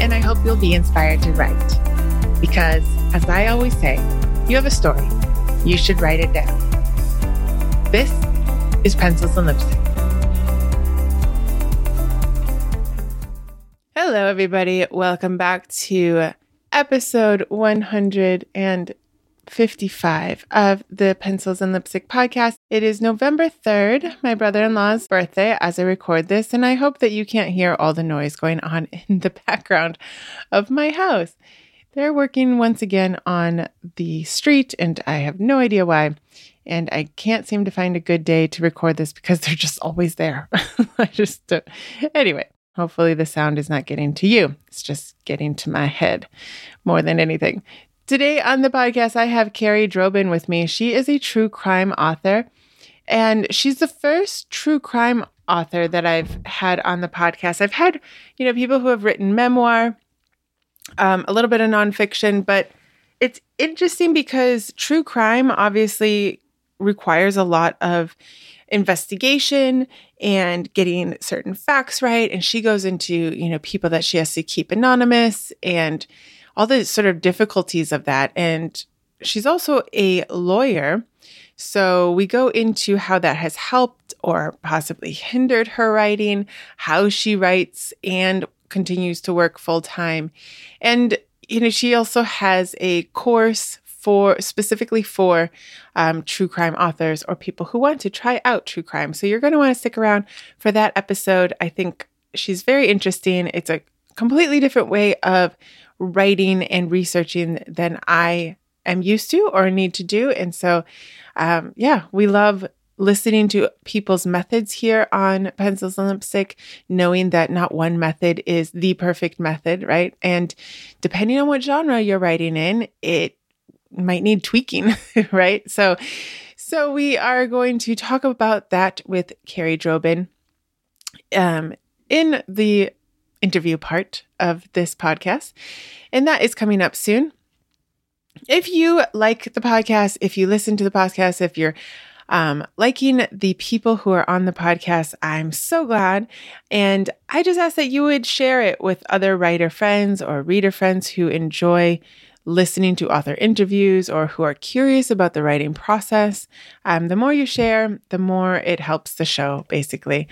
And I hope you'll be inspired to write. Because, as I always say, you have a story. You should write it down. This is Pencils and Lipstick. Hello, everybody. Welcome back to episode 155 of the Pencils and Lipstick podcast. It is November 3rd, my brother-in-law's birthday, as I record this, and I hope that you can't hear all the noise going on in the background of my house. They're working once again on the street, and I have no idea why, and I can't seem to find a good day to record this because they're just always there. I just don't. Anyway, hopefully the sound is not getting to you. It's just getting to my head more than anything. Today on the podcast, I have Carrie Drobin with me. She is a true crime author, and she's the first true crime author that I've had on the podcast. I've had, people who have written memoir, a little bit of nonfiction, but it's interesting because true crime obviously requires a lot of investigation and getting certain facts right, and she goes into, people that she has to keep anonymous and all the sort of difficulties of that. And she's also a lawyer. So we go into how that has helped or possibly hindered her writing, how she writes and continues to work full time. And, she also has a course specifically for true crime authors or people who want to try out true crime. So you're going to want to stick around for that episode. I think she's very interesting. It's a completely different way of writing and researching than I am used to or need to do. And so, we love listening to people's methods here on Pencils and Lipstick, knowing that not one method is the perfect method, right? And depending on what genre you're writing in, it might need tweaking, right? So we are going to talk about that with Carrie Drobin in the interview part of this podcast. And that is coming up soon. If you like the podcast, if you listen to the podcast, if you're liking the people who are on the podcast, I'm so glad. And I just ask that you would share it with other writer friends or reader friends who enjoy listening to author interviews or who are curious about the writing process. The more you share, the more it helps the show, basically.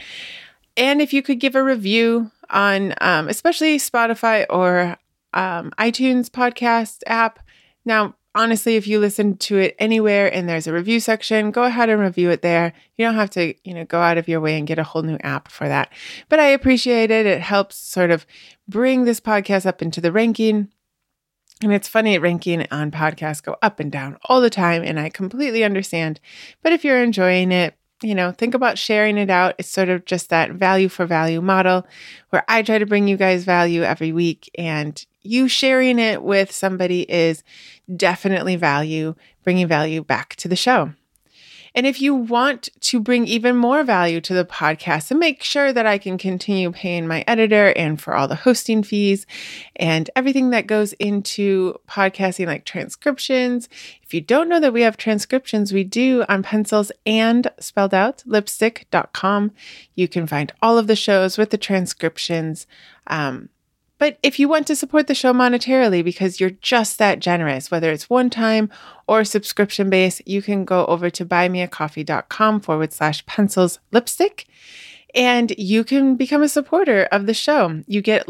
And if you could give a review on especially Spotify or iTunes podcast app. Now, honestly, if you listen to it anywhere and there's a review section, go ahead and review it there. You don't have to, go out of your way and get a whole new app for that. But I appreciate it. It helps sort of bring this podcast up into the ranking. And it's funny, ranking on podcasts go up and down all the time, and I completely understand. But if you're enjoying it, think about sharing it out. It's sort of just that value for value model where I try to bring you guys value every week, and you sharing it with somebody is definitely bringing value back to the show. And if you want to bring even more value to the podcast and make sure that I can continue paying my editor and for all the hosting fees and everything that goes into podcasting, like transcriptions. If you don't know that we have transcriptions, we do on Pencils and spelled out lipstick.com. You can find all of the shows with the transcriptions. But if you want to support the show monetarily because you're just that generous, whether it's one time or subscription based, you can go over to buymeacoffee.com/pencilslipstick and you can become a supporter of the show. You get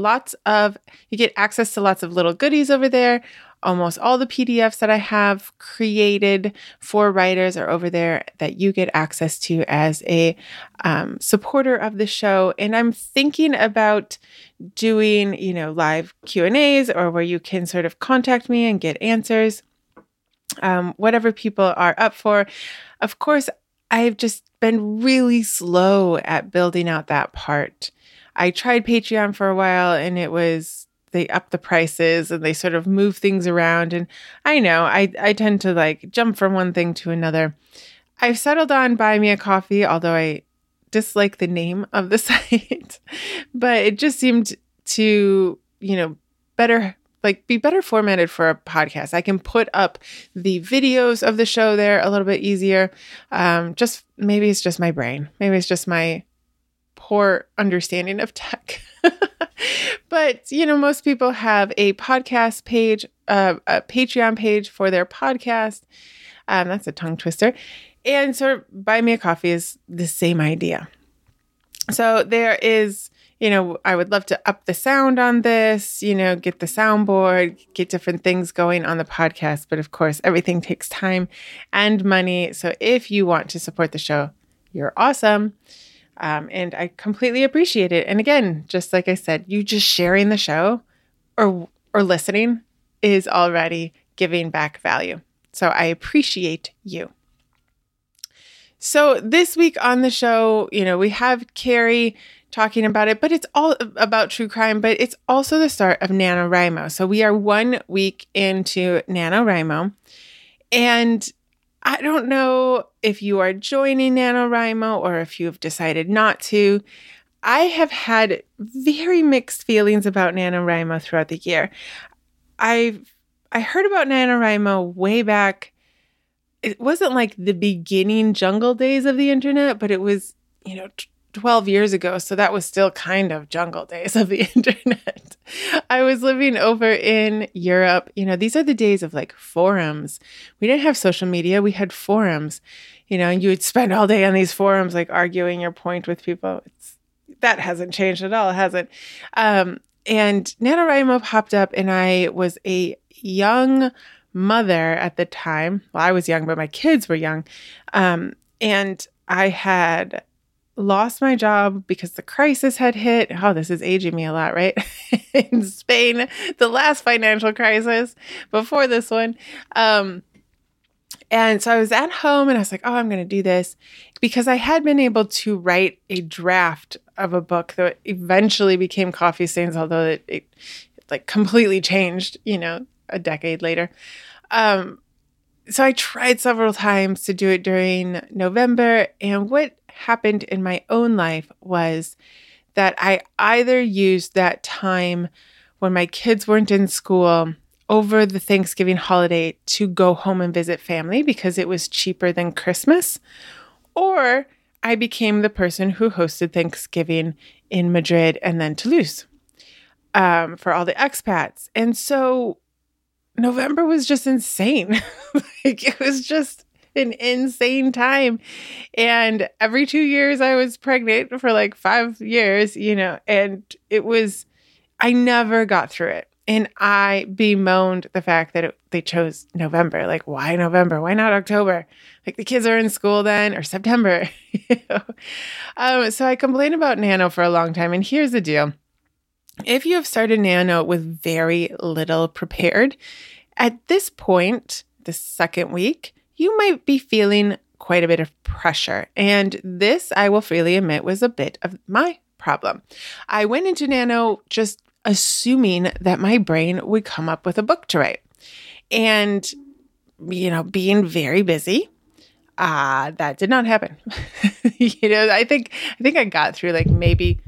access to lots of little goodies over there. Almost all the PDFs that I have created for writers are over there that you get access to as a supporter of the show. And I'm thinking about doing, live Q&As or where you can sort of contact me and get answers, whatever people are up for. Of course, I've just been really slow at building out that part. I tried Patreon for a while and it was they up the prices and they sort of move things around. And I know I tend to like jump from one thing to another. I've settled on Buy Me a Coffee, although I dislike the name of the site, but it just seemed to, you know, better, like be better formatted for a podcast. I can put up the videos of the show there a little bit easier. Just maybe it's just my brain. Maybe it's just my poor understanding of tech. But, you know, most people have a podcast page, a Patreon page for their podcast. That's a tongue twister. And so Buy Me a Coffee is the same idea. So there is, you know, I would love to up the sound on this, you know, get the soundboard, get different things going on the podcast. But of course, everything takes time and money. So if you want to support the show, you're awesome. And I completely appreciate it. And again, just like I said, you just sharing the show or listening is already giving back value. So I appreciate you. So this week on the show, you know, we have Carrie talking about it, but it's all about true crime, but it's also the start of NaNoWriMo. So we are 1 week into NaNoWriMo. And I don't know if you are joining NaNoWriMo or if you have decided not to. I have had very mixed feelings about NaNoWriMo throughout the year. I heard about NaNoWriMo way back. It wasn't like the beginning jungle days of the internet, but it was, you know, 12 years ago. So that was still kind of jungle days of the internet. I was living over in Europe. You know, these are the days of like forums. We didn't have social media. We had forums, you know, and you would spend all day on these forums, like arguing your point with people. That hasn't changed at all, has it? And NaNoWriMo popped up and I was a young mother at the time. Well, I was young, but my kids were young. And I had lost my job because the crisis had hit. Oh, this is aging me a lot, right? In Spain, the last financial crisis before this one. And so I was at home and I was like, oh, I'm going to do this because I had been able to write a draft of a book that eventually became Coffee Stains, although it like completely changed, you know, a decade later. So I tried several times to do it during November. And what happened in my own life was that I either used that time when my kids weren't in school over the Thanksgiving holiday to go home and visit family because it was cheaper than Christmas, or I became the person who hosted Thanksgiving in Madrid and then Toulouse for all the expats. And so November was just insane. Like it was just an insane time. And every 2 years I was pregnant for like 5 years, you know, and I never got through it. And I bemoaned the fact that they chose November. Like, why November? Why not October? Like, the kids are in school then, or September. You know? So I complained about Nano for a long time. And here's the deal. If you have started Nano with very little prepared, at this point, the second week, you might be feeling quite a bit of pressure. And this, I will freely admit, was a bit of my problem. I went into Nano just assuming that my brain would come up with a book to write. And, you know, being very busy, that did not happen. You know, I think I got through like maybe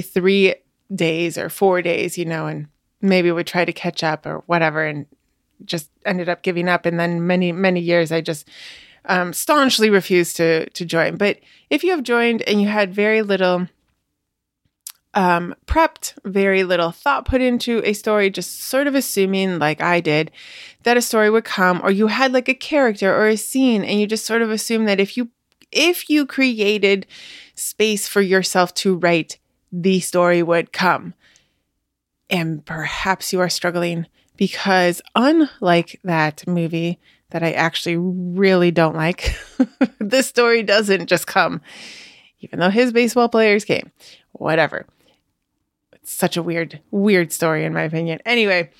3 days or 4 days, you know, and maybe would try to catch up or whatever and just ended up giving up. And then many, many years I just staunchly refused to join. But if you have joined and you had very little prepped, very little thought put into a story, just sort of assuming like I did that a story would come, or you had like a character or a scene and you just sort of assume that if you created space for yourself to write, the story would come. And perhaps you are struggling because unlike that movie that I actually really don't like, this story doesn't just come, even though his baseball players came, whatever. Such a weird story in my opinion. Anyway,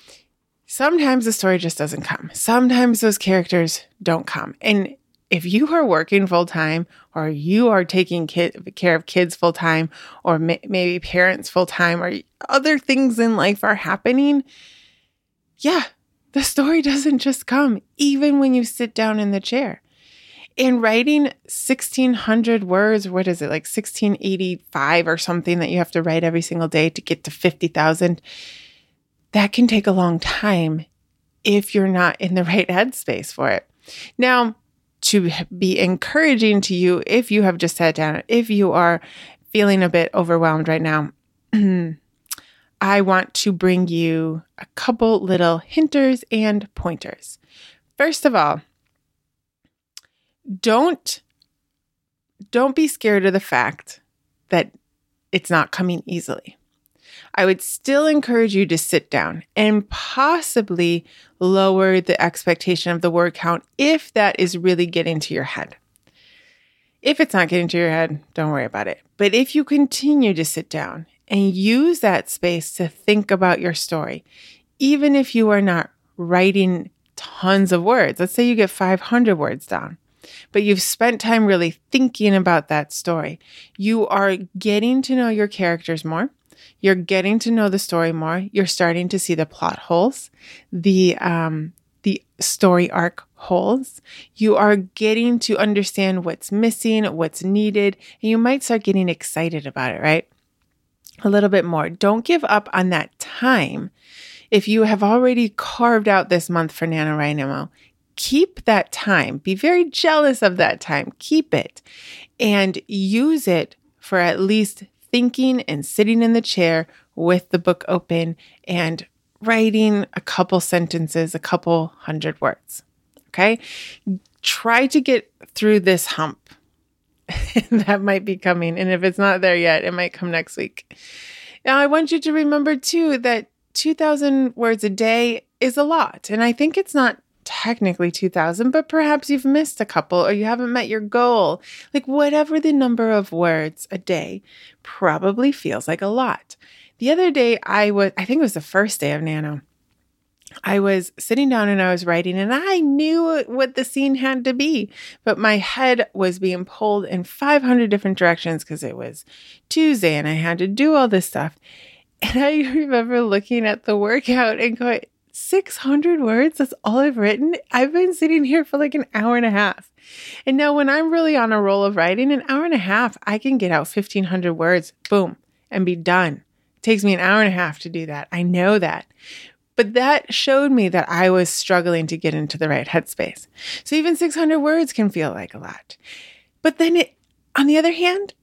sometimes the story just doesn't come. Sometimes those characters don't come. And if you are working full-time or you are taking care of kids full-time or maybe parents full-time or other things in life are happening, yeah, the story doesn't just come, even when you sit down in the chair. In writing 1,600 words, what is it, like 1,685 or something that you have to write every single day to get to 50,000, that can take a long time if you're not in the right headspace for it. Now, to be encouraging to you, if you have just sat down, if you are feeling a bit overwhelmed right now, I want to bring you a couple little hinters and pointers. First of all, don't be scared of the fact that it's not coming easily. I would still encourage you to sit down and possibly lower the expectation of the word count if that is really getting to your head. If it's not getting to your head, don't worry about it. But if you continue to sit down and use that space to think about your story, even if you are not writing tons of words, let's say you get 500 words down, but you've spent time really thinking about that story, you are getting to know your characters more. You're getting to know the story more. You're starting to see the plot holes, the story arc holes. You are getting to understand what's missing, what's needed, and you might start getting excited about it, right? A little bit more. Don't give up on that time. If you have already carved out this month for NaNoWriMo, keep that time. Be very jealous of that time. Keep it and use it for at least thinking and sitting in the chair with the book open and writing a couple sentences, a couple hundred words, okay? Try to get through this hump. That might be coming. And if it's not there yet, it might come next week. Now, I want you to remember too that 2,000 words a day is a lot. And I think it's not technically 2,000, but perhaps you've missed a couple or you haven't met your goal. Like whatever the number of words a day probably feels like a lot. The other day I think it was the first day of Nano, I was sitting down and I was writing and I knew what the scene had to be, but my head was being pulled in 500 different directions because it was Tuesday and I had to do all this stuff. And I remember looking at the workout and going, 600 words, that's all I've written. I've been sitting here for like an hour and a half. And now when I'm really on a roll of writing, an hour and a half, I can get out 1,500 words, boom, and be done. It takes me an hour and a half to do that. I know that. But that showed me that I was struggling to get into the right headspace. So even 600 words can feel like a lot. But then on the other hand,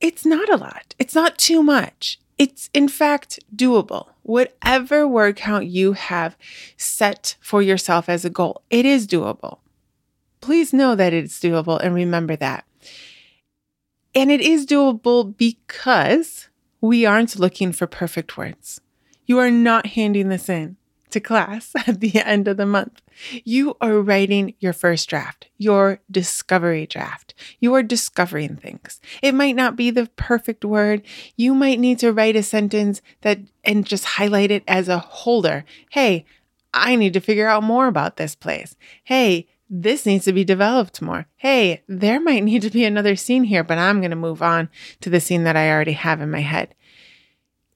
it's not a lot. It's not too much. It's in fact doable. Whatever word count you have set for yourself as a goal, it is doable. Please know that it's doable and remember that. And it is doable because we aren't looking for perfect words. You are not handing this in to class at the end of the month. You are writing your first draft, your discovery draft. You are discovering things. It might not be the perfect word. You might need to write a sentence that and just highlight it as a holder. Hey, I need to figure out more about this place. Hey, this needs to be developed more. Hey, there might need to be another scene here, but I'm going to move on to the scene that I already have in my head.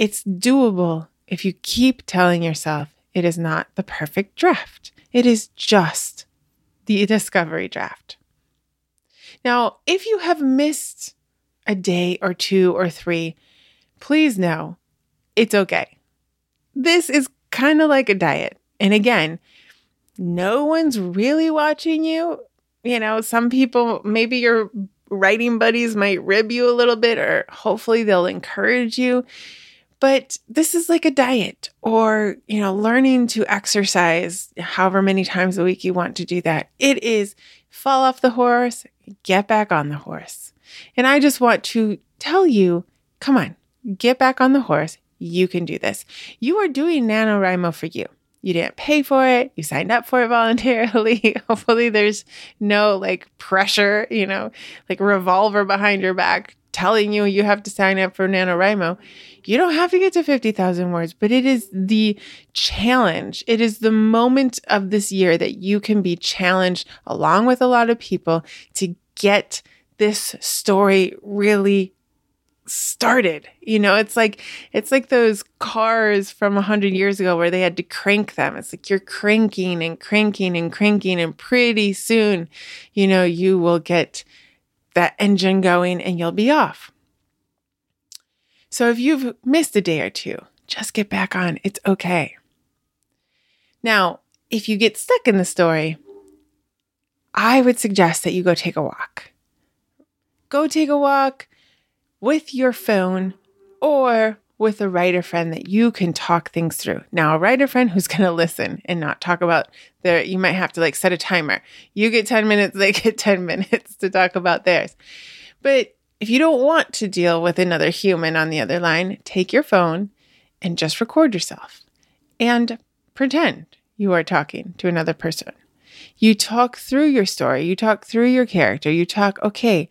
It's doable if you keep telling yourself, it is not the perfect draft. It is just the discovery draft. Now, if you have missed a day or two or three, please know it's okay. This is kind of like a diet. And again, no one's really watching you. You know, some people, maybe your writing buddies might rib you a little bit, or hopefully they'll encourage you. But this is like a diet or, you know, learning to exercise however many times a week you want to do that. It is fall off the horse, get back on the horse. And I just want to tell you, come on, get back on the horse. You can do this. You are doing NaNoWriMo for you. You didn't pay for it. You signed up for it voluntarily. Hopefully there's no like pressure, you know, like revolver behind your back telling you you have to sign up for NaNoWriMo. You don't have to get to 50,000 words, but it is the challenge. It is the moment of this year that you can be challenged along with a lot of people to get this story really started. You know, it's like those cars from 100 years ago where they had to crank them. It's like you're cranking and cranking and cranking, and pretty soon, you know, you will get that engine going and you'll be off. So if you've missed a day or two, just get back on. It's okay. Now, if you get stuck in the story, I would suggest that you go take a walk. Go take a walk with your phone or with a writer friend that you can talk things through. Now, a writer friend who's going to listen and not talk about their, you might have to like set a timer. You get 10 minutes, they get 10 minutes to talk about theirs. But if you don't want to deal with another human on the other line, take your phone and just record yourself and pretend you are talking to another person. You talk through your story. You talk through your character. You talk, okay,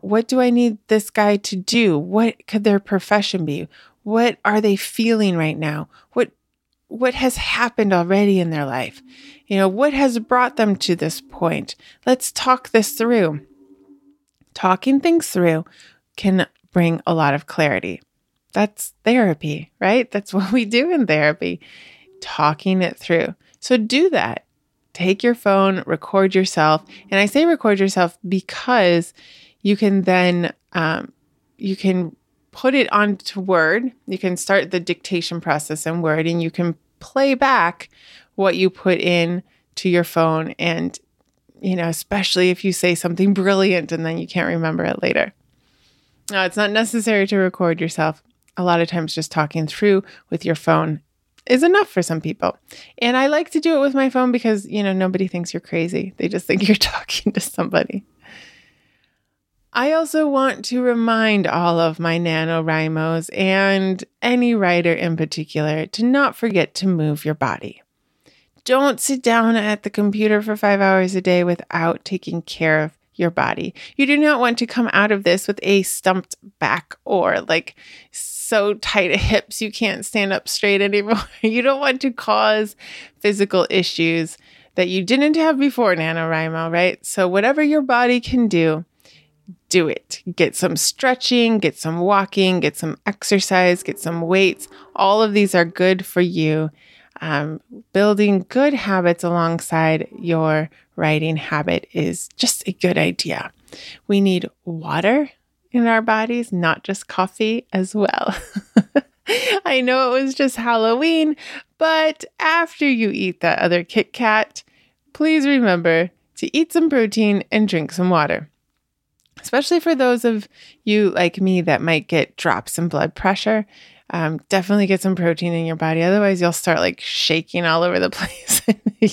what do I need this guy to do? What could their profession be? What are they feeling right now? What has happened already in their life? You know, what has brought them to this point? Let's talk this through. Talking things through can bring a lot of clarity. That's therapy, right? That's what we do in therapy, talking it through. So do that. Take your phone, record yourself. And I say record yourself because you can then, you can put it onto Word. You can start the dictation process in Word, and you can play back what you put in to your phone. And, you know, especially if you say something brilliant and then you can't remember it later. Now, it's not necessary to record yourself. A lot of times just talking through with your phone is enough for some people. And I like to do it with my phone because, you know, nobody thinks you're crazy. They just think you're talking to somebody. I also want to remind all of my NaNoWriMos and any writer in particular to not forget to move your body. Don't sit down at the computer for 5 hours a day without taking care of your body. You do not want to come out of this with a stumped back or like so tight at hips you can't stand up straight anymore. You don't want to cause physical issues that you didn't have before NaNoWriMo, right? So whatever your body can do, do it. Get some stretching, get some walking, get some exercise, get some weights. All of these are good for you. Building good habits alongside your writing habit is just a good idea. We need water in our bodies, not just coffee as well. I know it was just Halloween, but after you eat that other Kit Kat, please remember to eat some protein and drink some water. Especially for those of you like me that might get drops in blood pressure, definitely get some protein in your body. Otherwise, you'll start like shaking all over the place.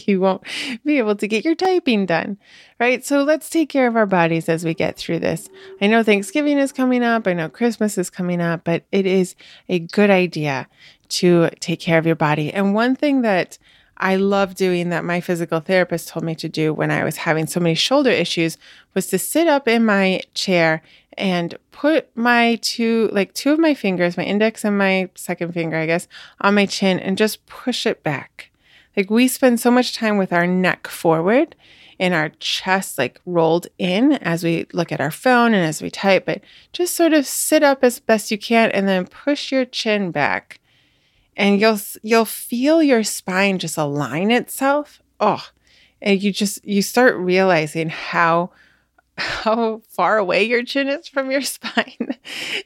You won't be able to get your typing done, right? So let's take care of our bodies as we get through this. I know Thanksgiving is coming up. I know Christmas is coming up, but it is a good idea to take care of your body. And one thing that I love doing that my physical therapist told me to do when I was having so many shoulder issues was to sit up in my chair and put my two of my fingers, my index and my second finger, I guess, on my chin and just push it back. Like we spend so much time with our neck forward and our chest like rolled in as we look at our phone and as we type, but just sort of sit up as best you can and then push your chin back. And you'll feel your spine just align itself. Oh, and you start realizing how far away your chin is from your spine.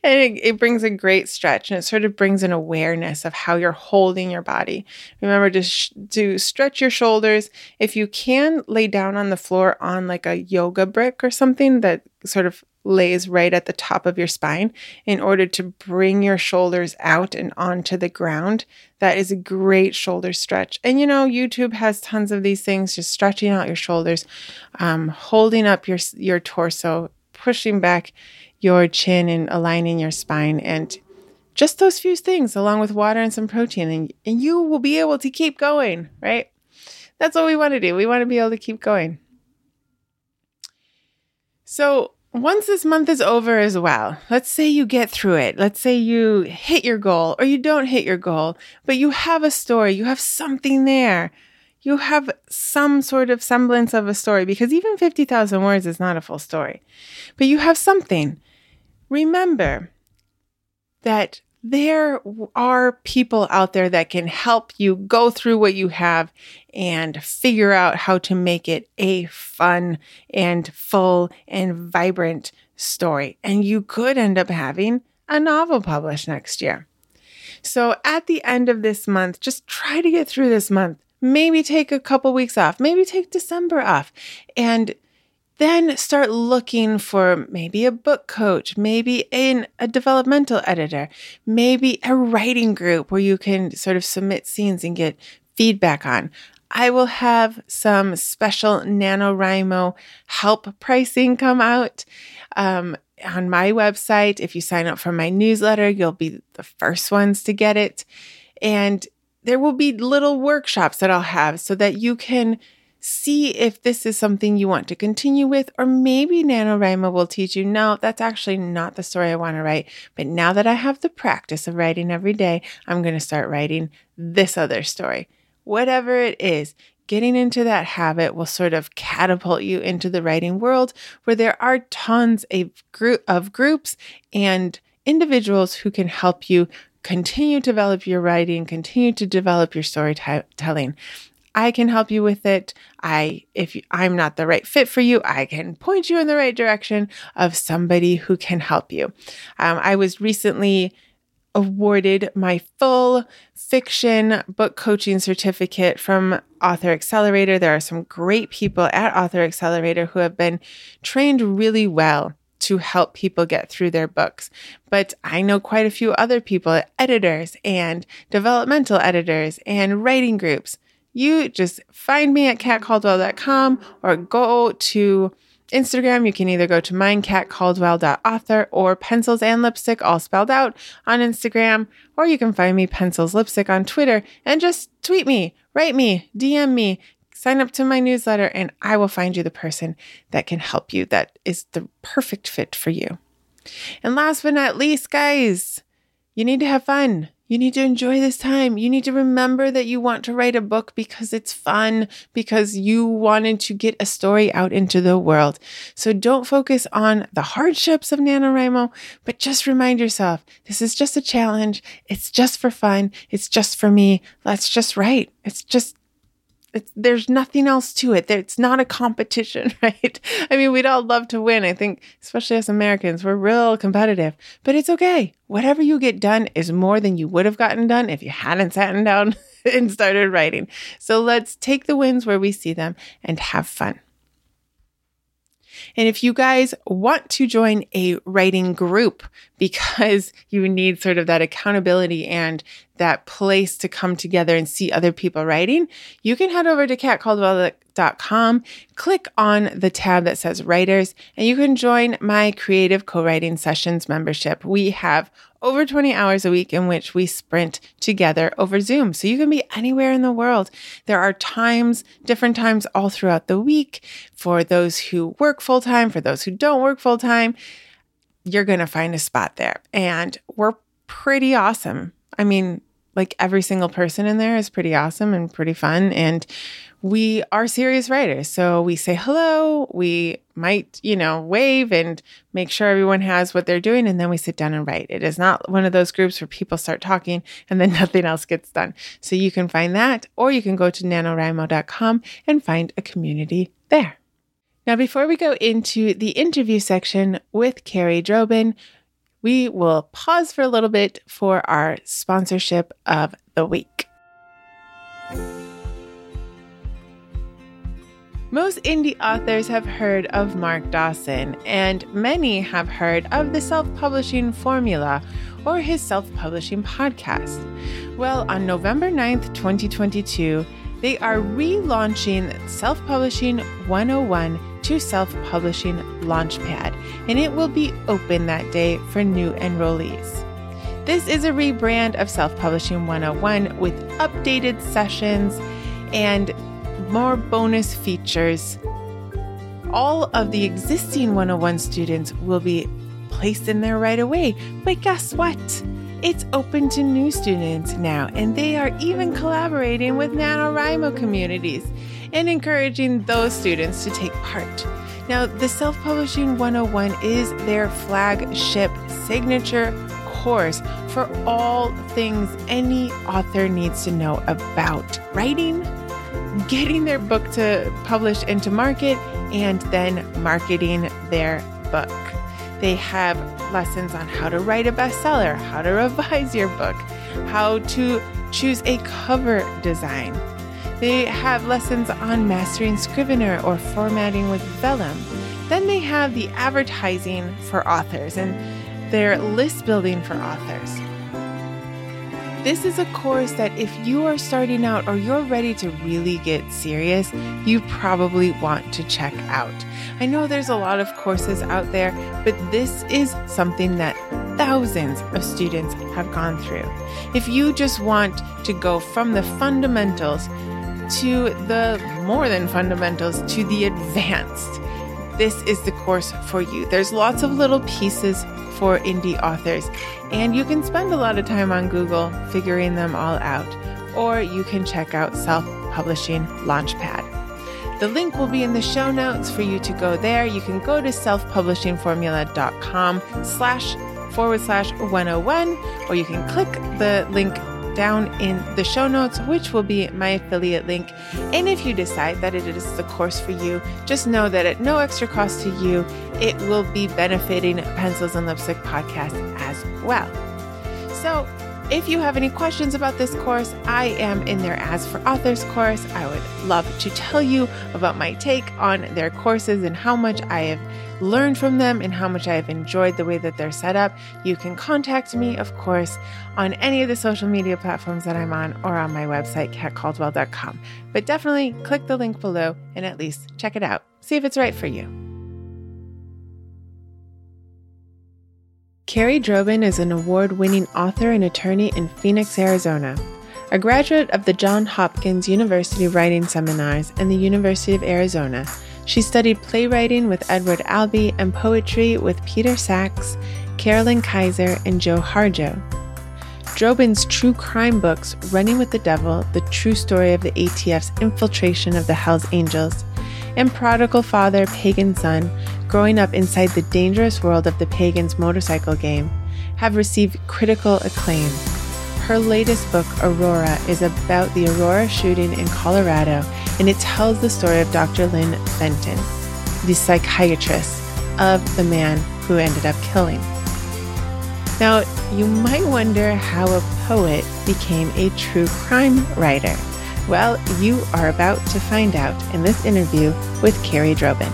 And it brings a great stretch, and it sort of brings an awareness of how you're holding your body. Remember to stretch your shoulders. If you can, lay down on the floor on like a yoga brick or something that sort of lays right at the top of your spine in order to bring your shoulders out and onto the ground. That is a great shoulder stretch. And you know, YouTube has tons of these things, just stretching out your shoulders, holding up your torso, pushing back your chin and aligning your spine, and just those few things along with water and some protein, and you will be able to keep going, right? That's what we want to do. We want to be able to keep going. So once this month is over as well, let's say you get through it. Let's say you hit your goal or you don't hit your goal, but you have a story, you have something there. You have some sort of semblance of a story, because even 50,000 words is not a full story, but you have something. Remember that there are people out there that can help you go through what you have and figure out how to make it a fun and full and vibrant story. And you could end up having a novel published next year. So at the end of this month, just try to get through this month. Maybe take a couple weeks off, maybe take December off, and then start looking for maybe a book coach, maybe a developmental editor, maybe a writing group where you can sort of submit scenes and get feedback on. I will have some special NaNoWriMo help pricing come out on my website. If you sign up for my newsletter, you'll be the first ones to get it. And there will be little workshops that I'll have so that you can see if this is something you want to continue with, or maybe NaNoWriMo will teach you, no, that's actually not the story I want to write. But now that I have the practice of writing every day, I'm going to start writing this other story. Whatever it is, getting into that habit will sort of catapult you into the writing world, where there are tons of groups and individuals who can help you continue to develop your writing, continue to develop your storytelling. I can help you with it. If I'm not the right fit for you, I can point you in the right direction of somebody who can help you. I was recently awarded my full fiction book coaching certificate from Author Accelerator. There are some great people at Author Accelerator who have been trained really well to help people get through their books. But I know quite a few other people, editors and developmental editors and writing groups. You just find me at katcaldwell.com or go to Instagram. You can either go to mine, katcaldwell.author, or Pencils and Lipstick, all spelled out, on Instagram, or you can find me, Pencils Lipstick, on Twitter, and just tweet me, write me, DM me, sign up to my newsletter, and I will find you the person that can help you, that is the perfect fit for you. And last but not least, guys, you need to have fun. You need to enjoy this time. You need to remember that you want to write a book because it's fun, because you wanted to get a story out into the world. So don't focus on the hardships of NaNoWriMo, but just remind yourself, this is just a challenge. It's just for fun. It's just for me. Let's just write. There's nothing else to it. It's not a competition, right? I mean, we'd all love to win. I think, especially as Americans, we're real competitive, but it's okay. Whatever you get done is more than you would have gotten done if you hadn't sat down and started writing. So let's take the wins where we see them and have fun. And if you guys want to join a writing group, because you need sort of that accountability and that place to come together and see other people writing, you can head over to katcaldwell.com, click on the tab that says Writers, and you can join my Creative Co-Writing Sessions membership. We have over 20 hours a week in which we sprint together over Zoom. So you can be anywhere in the world. There are times, different times all throughout the week for those who work full-time, for those who don't work full-time. You're going to find a spot there. And we're pretty awesome. I mean, like, every single person in there is pretty awesome and pretty fun. And we are serious writers. So we say hello. We might, wave and make sure everyone has what they're doing. And then we sit down and write. It is not one of those groups where people start talking and then nothing else gets done. So you can find that, or you can go to nanowrimo.com and find a community there. Now, before we go into the interview section with Carrie Drobin, we will pause for a little bit for our sponsorship of the week. Most indie authors have heard of Mark Dawson, and many have heard of the self-publishing formula or his self-publishing podcast. Well, on November 9th, 2022, they are relaunching Self-Publishing 101 to Self-Publishing Launchpad, and it will be open that day for new enrollees. This is a rebrand of Self-Publishing 101 with updated sessions and more bonus features, all of the existing 101 students will be placed in there right away. But guess what? It's open to new students now, and they are even collaborating with NaNoWriMo communities and encouraging those students to take part. Now, the Self-Publishing 101 is their flagship signature course for all things any author needs to know about writing, getting their book to publish and to market, and then marketing their book. They have lessons on how to write a bestseller, how to revise your book, how to choose a cover design. They have lessons on mastering Scrivener or formatting with Vellum. Then they have the advertising for authors and their list building for authors. This is a course that if you are starting out or you're ready to really get serious, you probably want to check out. I know there's a lot of courses out there, but this is something that thousands of students have gone through. If you just want to go from the fundamentals to the more than fundamentals to the advanced, this is the course for you. There's lots of little pieces for indie authors, and you can spend a lot of time on Google figuring them all out, or you can check out Self-Publishing Launchpad. The link will be in the show notes for you to go there. You can go to selfpublishingformula.com//101, or you can click the link down in the show notes, which will be my affiliate link. And if you decide that it is the course for you, just know that at no extra cost to you, it will be benefiting Pencils and Lipstick podcast as well. So if you have any questions about this course, I am in their As for Authors course. I would love to tell you about my take on their courses and how much I have learned from them and how much I have enjoyed the way that they're set up. You can contact me, of course, on any of the social media platforms that I'm on or on my website, katcaldwell.com. But definitely click the link below and at least check it out. See if it's right for you. Carrie Drobin is an award-winning author and attorney in Phoenix, Arizona. A graduate of the John Hopkins University Writing Seminars and the University of Arizona, she studied playwriting with Edward Albee and poetry with Peter Sachs, Carolyn Kaiser, and Joe Harjo. Drobin's true crime books, Running with the Devil, The True Story of the ATF's Infiltration of the Hell's Angels, and Prodigal Father, Pagan Son, Growing Up Inside the Dangerous World of the Pagans motorcycle game, have received critical acclaim. Her latest book, Aurora, is about the Aurora shooting in Colorado, and it tells the story of Dr. Lynn Fenton, the psychiatrist of the man who ended up killing. Now, you might wonder how a poet became a true crime writer. Well, you are about to find out in this interview with Carrie Drobin.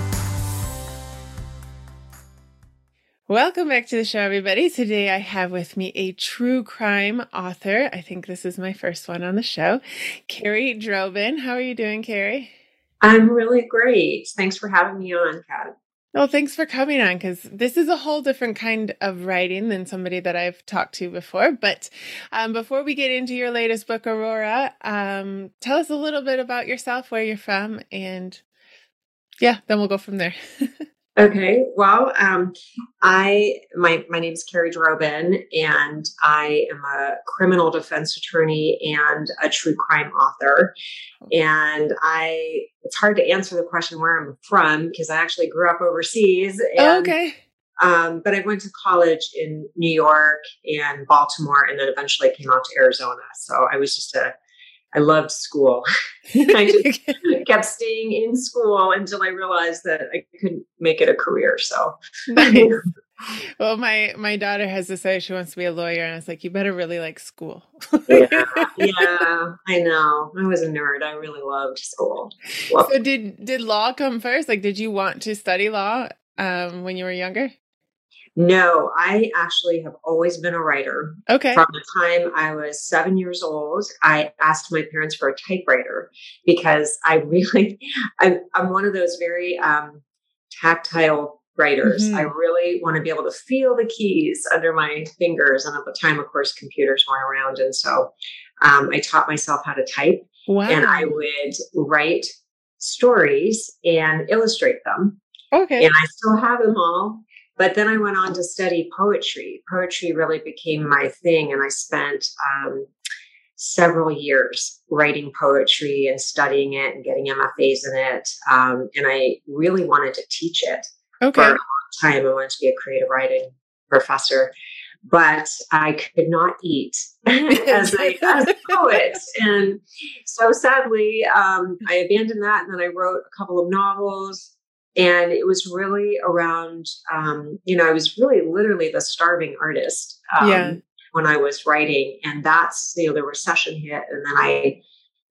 Welcome back to the show, everybody. Today I have with me a true crime author. I think this is my first one on the show, Carrie Drobin. How are you doing, Carrie? I'm really great. Thanks for having me on, Kat. Well, thanks for coming on, because this is a whole different kind of writing than somebody that I've talked to before. But before we get into your latest book, Aurora, tell us a little bit about yourself, where you're from, and then we'll go from there. Okay. Well, my name is Carrie Drobin, and I am a criminal defense attorney and a true crime author. And it's hard to answer the question where I'm from, because I actually grew up overseas. And, but I went to college in New York and Baltimore, and then eventually came out to Arizona. So I was I loved school. I just kept staying in school until I realized that I couldn't make it a career. So, nice. Well, my daughter has decided she wants to be a lawyer, and I was like, you better really like school. yeah, I know. I was a nerd. I really loved school. So, did law come first? Like, did you want to study law when you were younger? No, I actually have always been a writer. Okay. From the time I was 7 years old, I asked my parents for a typewriter because I'm one of those very tactile writers. Mm-hmm. I really want to be able to feel the keys under my fingers. And at the time, of course, computers weren't around. And so I taught myself how to type. Wow. And I would write stories and illustrate them. Okay. And I still have them all. But then I went on to study poetry. Poetry really became my thing. And I spent several years writing poetry and studying it and getting MFAs in it. And I really wanted to teach it for a long time. I wanted to be a creative writing professor. But I could not eat as a poet. And so sadly, I abandoned that. And then I wrote a couple of novels. And it was really around, I was really literally the starving artist when I was writing. And that's, the recession hit. And then I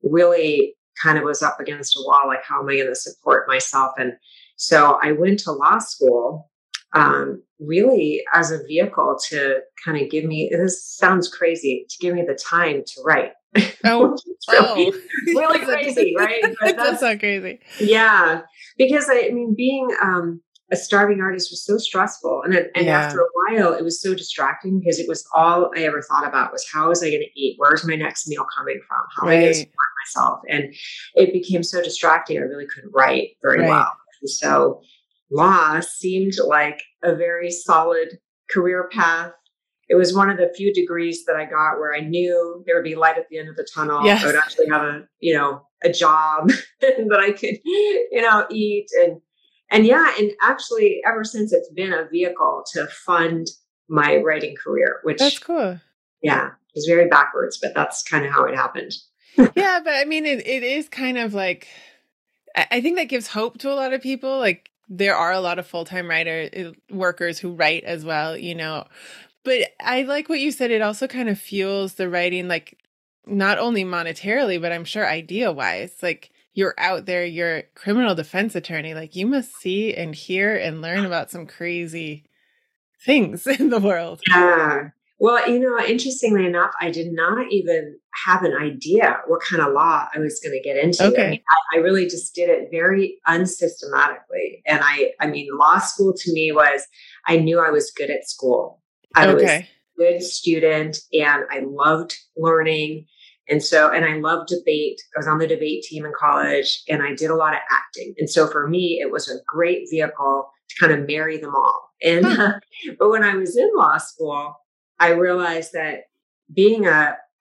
really kind of was up against a wall, like, how am I going to support myself? And so I went to law school. Really as a vehicle to kind of give me, this sounds crazy, to give me the time to write. Oh, really crazy, right? But that's so crazy. Yeah. Because being a starving artist was so stressful. And after a while, it was so distracting because it was all I ever thought about was, how was I going to eat? Where's my next meal coming from? How am I going to support myself? And it became so distracting. I really couldn't write very well. And so law seemed like a very solid career path. It was one of the few degrees that I got where I knew there would be light at the end of the tunnel. Yes. I would actually have a job that I could, eat. And actually ever since, it's been a vehicle to fund my writing career, which that's cool. Yeah. It's very backwards, but that's kind of how it happened. Yeah. But it is kind of like, I think that gives hope to a lot of people. Like, there are a lot of full-time workers who write as well, but I like what you said. It also kind of fuels the writing, like not only monetarily, but I'm sure idea wise, like you're out there, you're a criminal defense attorney, like you must see and hear and learn about some crazy things in the world. Yeah. Well, interestingly enough, I did not even have an idea what kind of law I was going to get into. Okay. I really just did it very unsystematically. And law school to me was, I knew I was good at school. I was a good student and I loved learning. And so, and I loved debate. I was on the debate team in college and I did a lot of acting. And so for me, it was a great vehicle to kind of marry them all. And, but when I was in law school, I realized that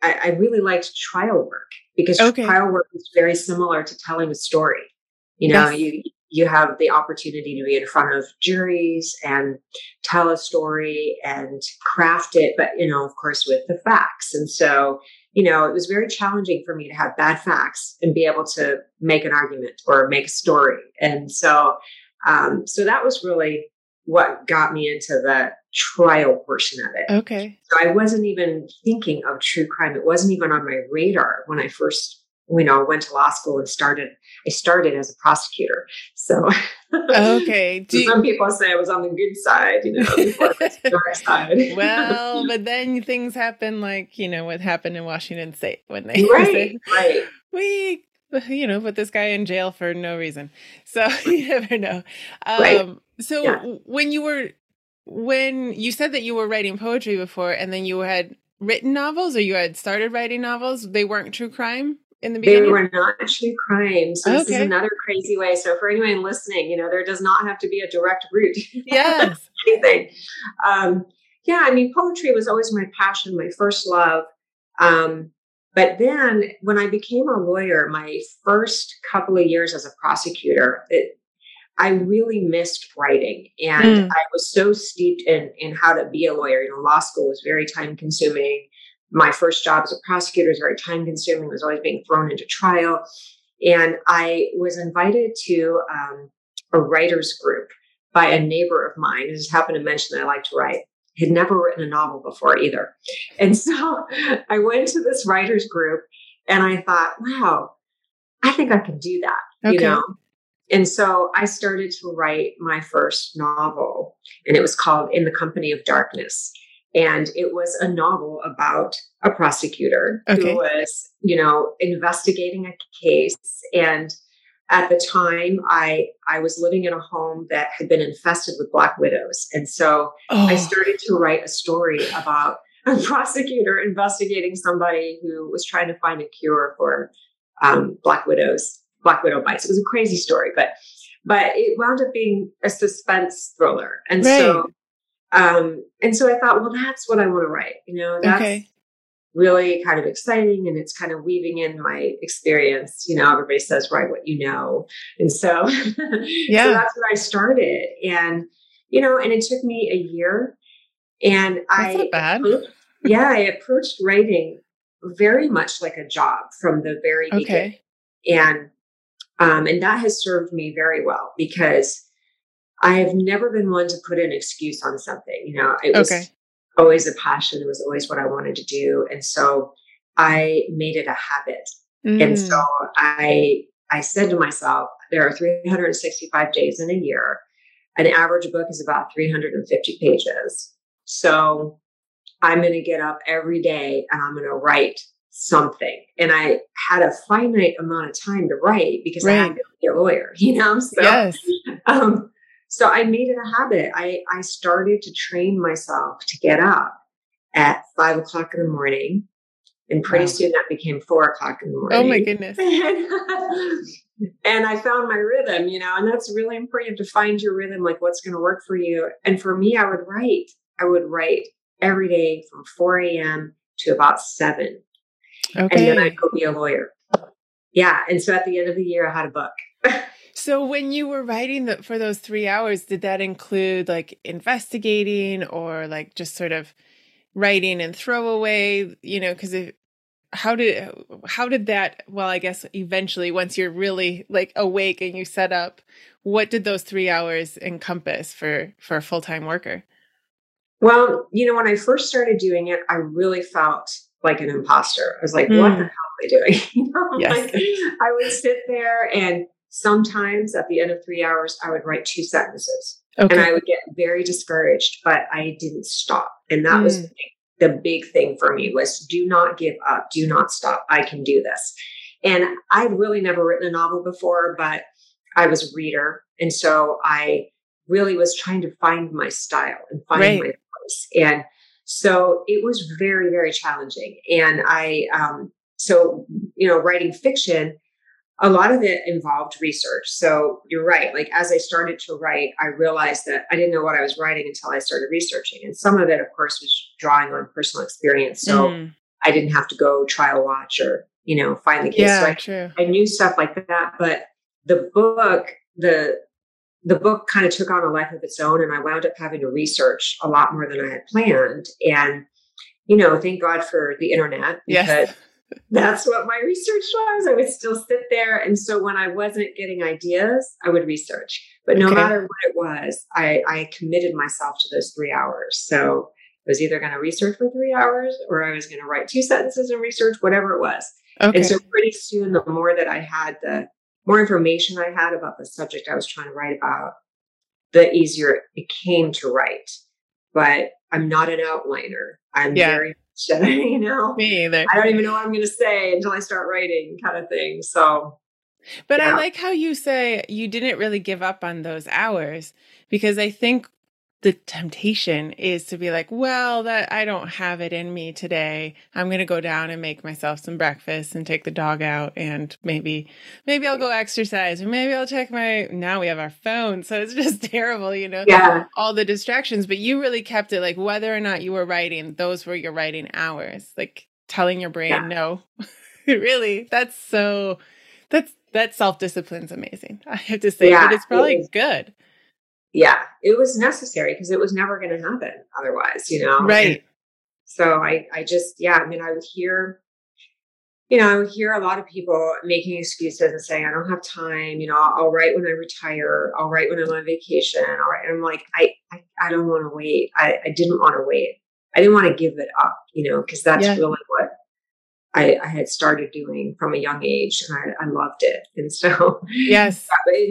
I really liked trial work because trial work is very similar to telling a story. You have the opportunity to be in front of juries and tell a story and craft it, but, of course, with the facts. And so, it was very challenging for me to have bad facts and be able to make an argument or make a story. And so, that was really what got me into the trial portion of it. Okay. So I wasn't even thinking of true crime. It wasn't even on my radar when I first, went to law school and I started as a prosecutor. So, okay. Some people say I was on the good side, before the dark side. Well, but then things happen like, what happened in Washington State when they said, we put this guy in jail for no reason. So you never know. When you said that you were writing poetry before and then you had written novels or you had started writing novels, they weren't true crime in the beginning? They were not true crime. So this is another crazy way. So for anyone listening, there does not have to be a direct route. Yes. Anything. Poetry was always my passion, my first love. But then when I became a lawyer, my first couple of years as a prosecutor, I really missed writing and I was so steeped in how to be a lawyer. Law school was very time consuming. My first job as a prosecutor was very time consuming, was always being thrown into trial. And I was invited to a writer's group by a neighbor of mine. I just happened to mention that I like to write. He'd never written a novel before either. And so I went to this writer's group and I thought, wow, I think I can do that, And so I started to write my first novel, and it was called In the Company of Darkness. And it was a novel about a prosecutor who was, investigating a case. And at the time, I was living in a home that had been infested with black widows. And so I started to write a story about a prosecutor investigating somebody who was trying to find a cure for black widows. Black widow bites. It was a crazy story, but but it wound up being a suspense thriller. And right. so I thought, well, that's what I want to write. You know, that's okay. really kind of exciting. And it's kind of weaving in my experience. You know, everybody says, write what you know. And so, yeah. So that's where I started. And, you know, and it took me a year. And I approached writing very much like a job from the very beginning. And that has served me very well, because I have never been one to put an excuse on something. You know, it was always a passion. It was always what I wanted to do. And so I made it a habit. Mm. And so I said to myself, there are 365 days in a year. An average book is about 350 pages. So I'm going to get up every day and I'm going to write something. And I had a finite amount of time to write because I had to be a lawyer, you know? So, so I made it a habit. I started to train myself to get up at 5 o'clock in the morning. And pretty soon that became 4 o'clock in the morning. Oh my goodness. And I found my rhythm, you know, and that's really important to find your rhythm, like what's going to work for you. And for me, I would write every day from 4 a.m. to about 7. Okay. And then I'd go be a lawyer. Yeah. And so at the end of the year, I had a book. So when you were writing for those 3 hours, did that include like investigating or like just sort of writing and throwaway, you know, because how did that, well, I guess eventually once you're really like awake and you set up, what did those 3 hours encompass for a full-time worker? Well, you know, when I first started doing it, I really felt like an imposter. I was like, what the hell am I doing? You know, like, I would sit there and sometimes at the end of 3 hours, I would write 2 sentences and I would get very discouraged, but I didn't stop. And that was the big thing for me was do not give up, do not stop. I can do this. And I'd really never written a novel before, but I was a reader. And so I really was trying to find my style and find my voice. And so it was very, very challenging. And I writing fiction, a lot of it involved research. So you're right. Like as I started to write, I realized that I didn't know what I was writing until I started researching. And some of it, of course, was drawing on personal experience. So I didn't have to go trial watch or, you know, find the case. Yeah, so I knew stuff like that, but the book, the book kind of took on a life of its own, and I wound up having to research a lot more than I had planned. And, you know, thank God for the internet, because that's what my research was. I would still sit there. And so when I wasn't getting ideas, I would research. But no matter what it was, I committed myself to those 3 hours. So I was either going to research for 3 hours or I was going to write 2 sentences and research, whatever it was. Okay. And so pretty soon, the more that I had, the more information I had about the subject I was trying to write about, the easier it came to write. But I'm not an outliner. I'm very, you know, me either. I don't even know what I'm going to say until I start writing, kind of thing. So, but I like how you say you didn't really give up on those hours, because I think the temptation is to be like, well, that I don't have it in me today. I'm going to go down and make myself some breakfast and take the dog out. And maybe I'll go exercise, or maybe I'll check now we have our phone. So it's just terrible, you know, all the distractions, but you really kept it like whether or not you were writing, those were your writing hours, like telling your brain, no, really. That self-discipline's amazing. I have to say, but it's probably good. Yeah, it was necessary because it was never going to happen otherwise, you know? Right. And so I would hear, you know, a lot of people making excuses and saying, I don't have time, you know, I'll write when I retire, I'll write when I'm on vacation. All right. And I'm like, I don't want to wait. I didn't want to wait. I didn't want to give it up, you know, because that's really what I had started doing from a young age, and I loved it. And so, I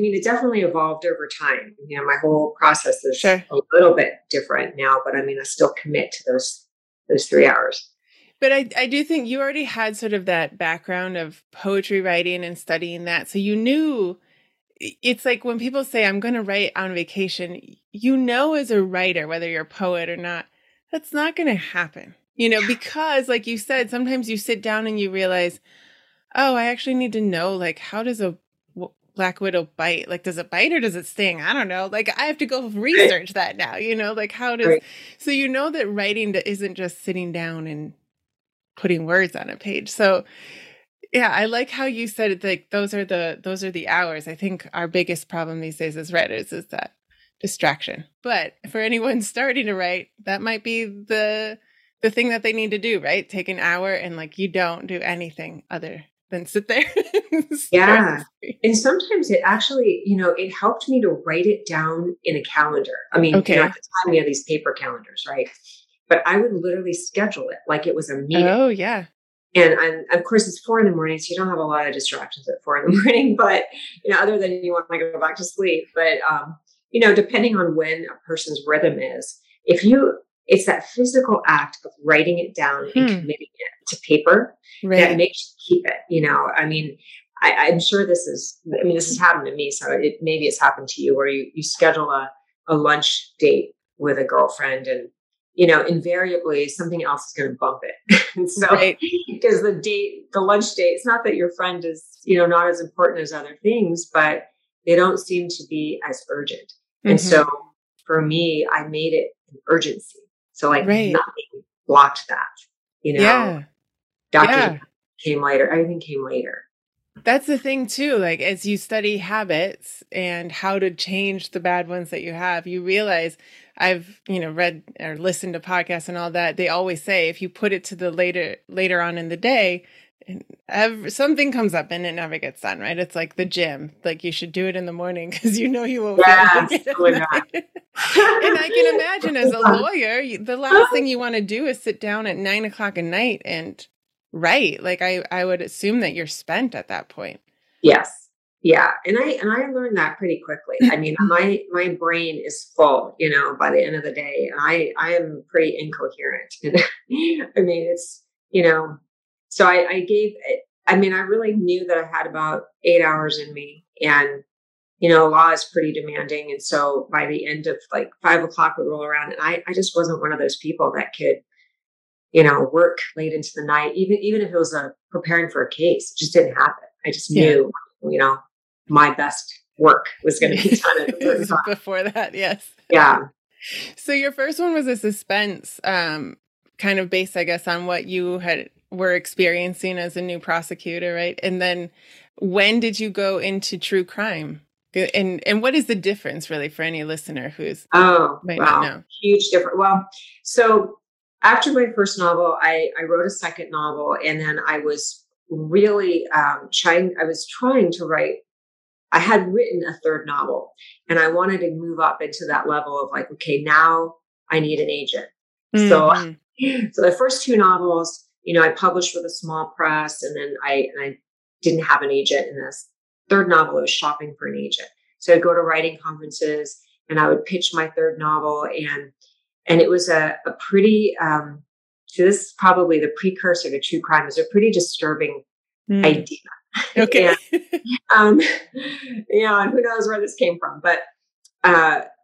mean, it definitely evolved over time. You know, my whole process is a little bit different now, but I mean, I still commit to those 3 hours. But I do think you already had sort of that background of poetry writing and studying that. So you knew, it's like when people say, I'm going to write on vacation, you know, as a writer, whether you're a poet or not, that's not going to happen. You know, because like you said, sometimes you sit down and you realize, oh, I actually need to know, like, how does Black Widow bite? Like, does it bite or does it sting? I don't know. Like, I have to go research that now, you know, like how does, so you know that writing isn't just sitting down and putting words on a page. So yeah, I like how you said it, like, those are the hours. I think our biggest problem these days as writers is that distraction, but for anyone starting to write, that might be the thing that they need to do, right? Take an hour and like, you don't do anything other than sit there. Yeah. And sometimes it actually, you know, it helped me to write it down in a calendar. I mean, okay. You know, at the time we had these paper calendars, right? But I would literally schedule it like it was a meeting. Oh yeah. And of course it's 4 in the morning, so you don't have a lot of distractions at 4 in the morning, but you know, other than you want to go back to sleep, but you know, depending on when a person's rhythm is, it's that physical act of writing it down and committing it to paper that makes you keep it, you know. I mean, I'm sure this has happened to me. So maybe it's happened to you where you schedule a lunch date with a girlfriend and, you know, invariably something else is going to bump it. And so because the lunch date, it's not that your friend is, you know, not as important as other things, but they don't seem to be as urgent. Mm-hmm. And so for me, I made it an urgency. So like nothing blocked that, you know, doctors came later, everything came later. That's the thing too. Like as you study habits and how to change the bad ones that you have, you realize I've, you know, read or listened to podcasts and all that. They always say, if you put it to the later on in the day, and something comes up and it never gets done, right? It's like the gym. Like you should do it in the morning because you know you will. Yeah, absolutely not. And I can imagine as a lawyer, the last thing you want to do is sit down at 9:00 at night and write. Like I would assume that you're spent at that point. Yes. Yeah. And I learned that pretty quickly. I mean, my brain is full, you know, by the end of the day. I am pretty incoherent. I mean, it's, you know. So I really knew that I had about 8 hours in me, and, you know, law is pretty demanding. And so by the end of like 5:00 would roll around, and I just wasn't one of those people that could, you know, work late into the night, even if it was preparing for a case, it just didn't happen. I just knew, you know, my best work was going to be done before that. Yes. Yeah. So your first one was a suspense, kind of based, I guess, on what you were experiencing as a new prosecutor, right? And then when did you go into true crime? And what is the difference really for any listener who's not know? Huge difference. Well, so after my first novel, I wrote a second novel, and then I was really trying to write. I had written a third novel and I wanted to move up into that level of like, okay, now I need an agent. Mm-hmm. So the first two novels, you know, I published with a small press, and then I didn't have an agent. In this third novel, I was shopping for an agent. So I'd go to writing conferences and I would pitch my third novel. And it was a pretty, so this is probably the precursor to true crime, is a pretty disturbing idea. Okay. And who knows where this came from, but,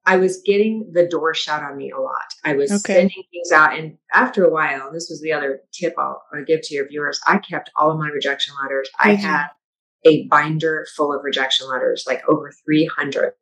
I was getting the door shut on me a lot. I was sending things out. And after a while, and this was the other tip I'll give to your viewers, I kept all of my rejection letters. Mm-hmm. I had a binder full of rejection letters, like over 300.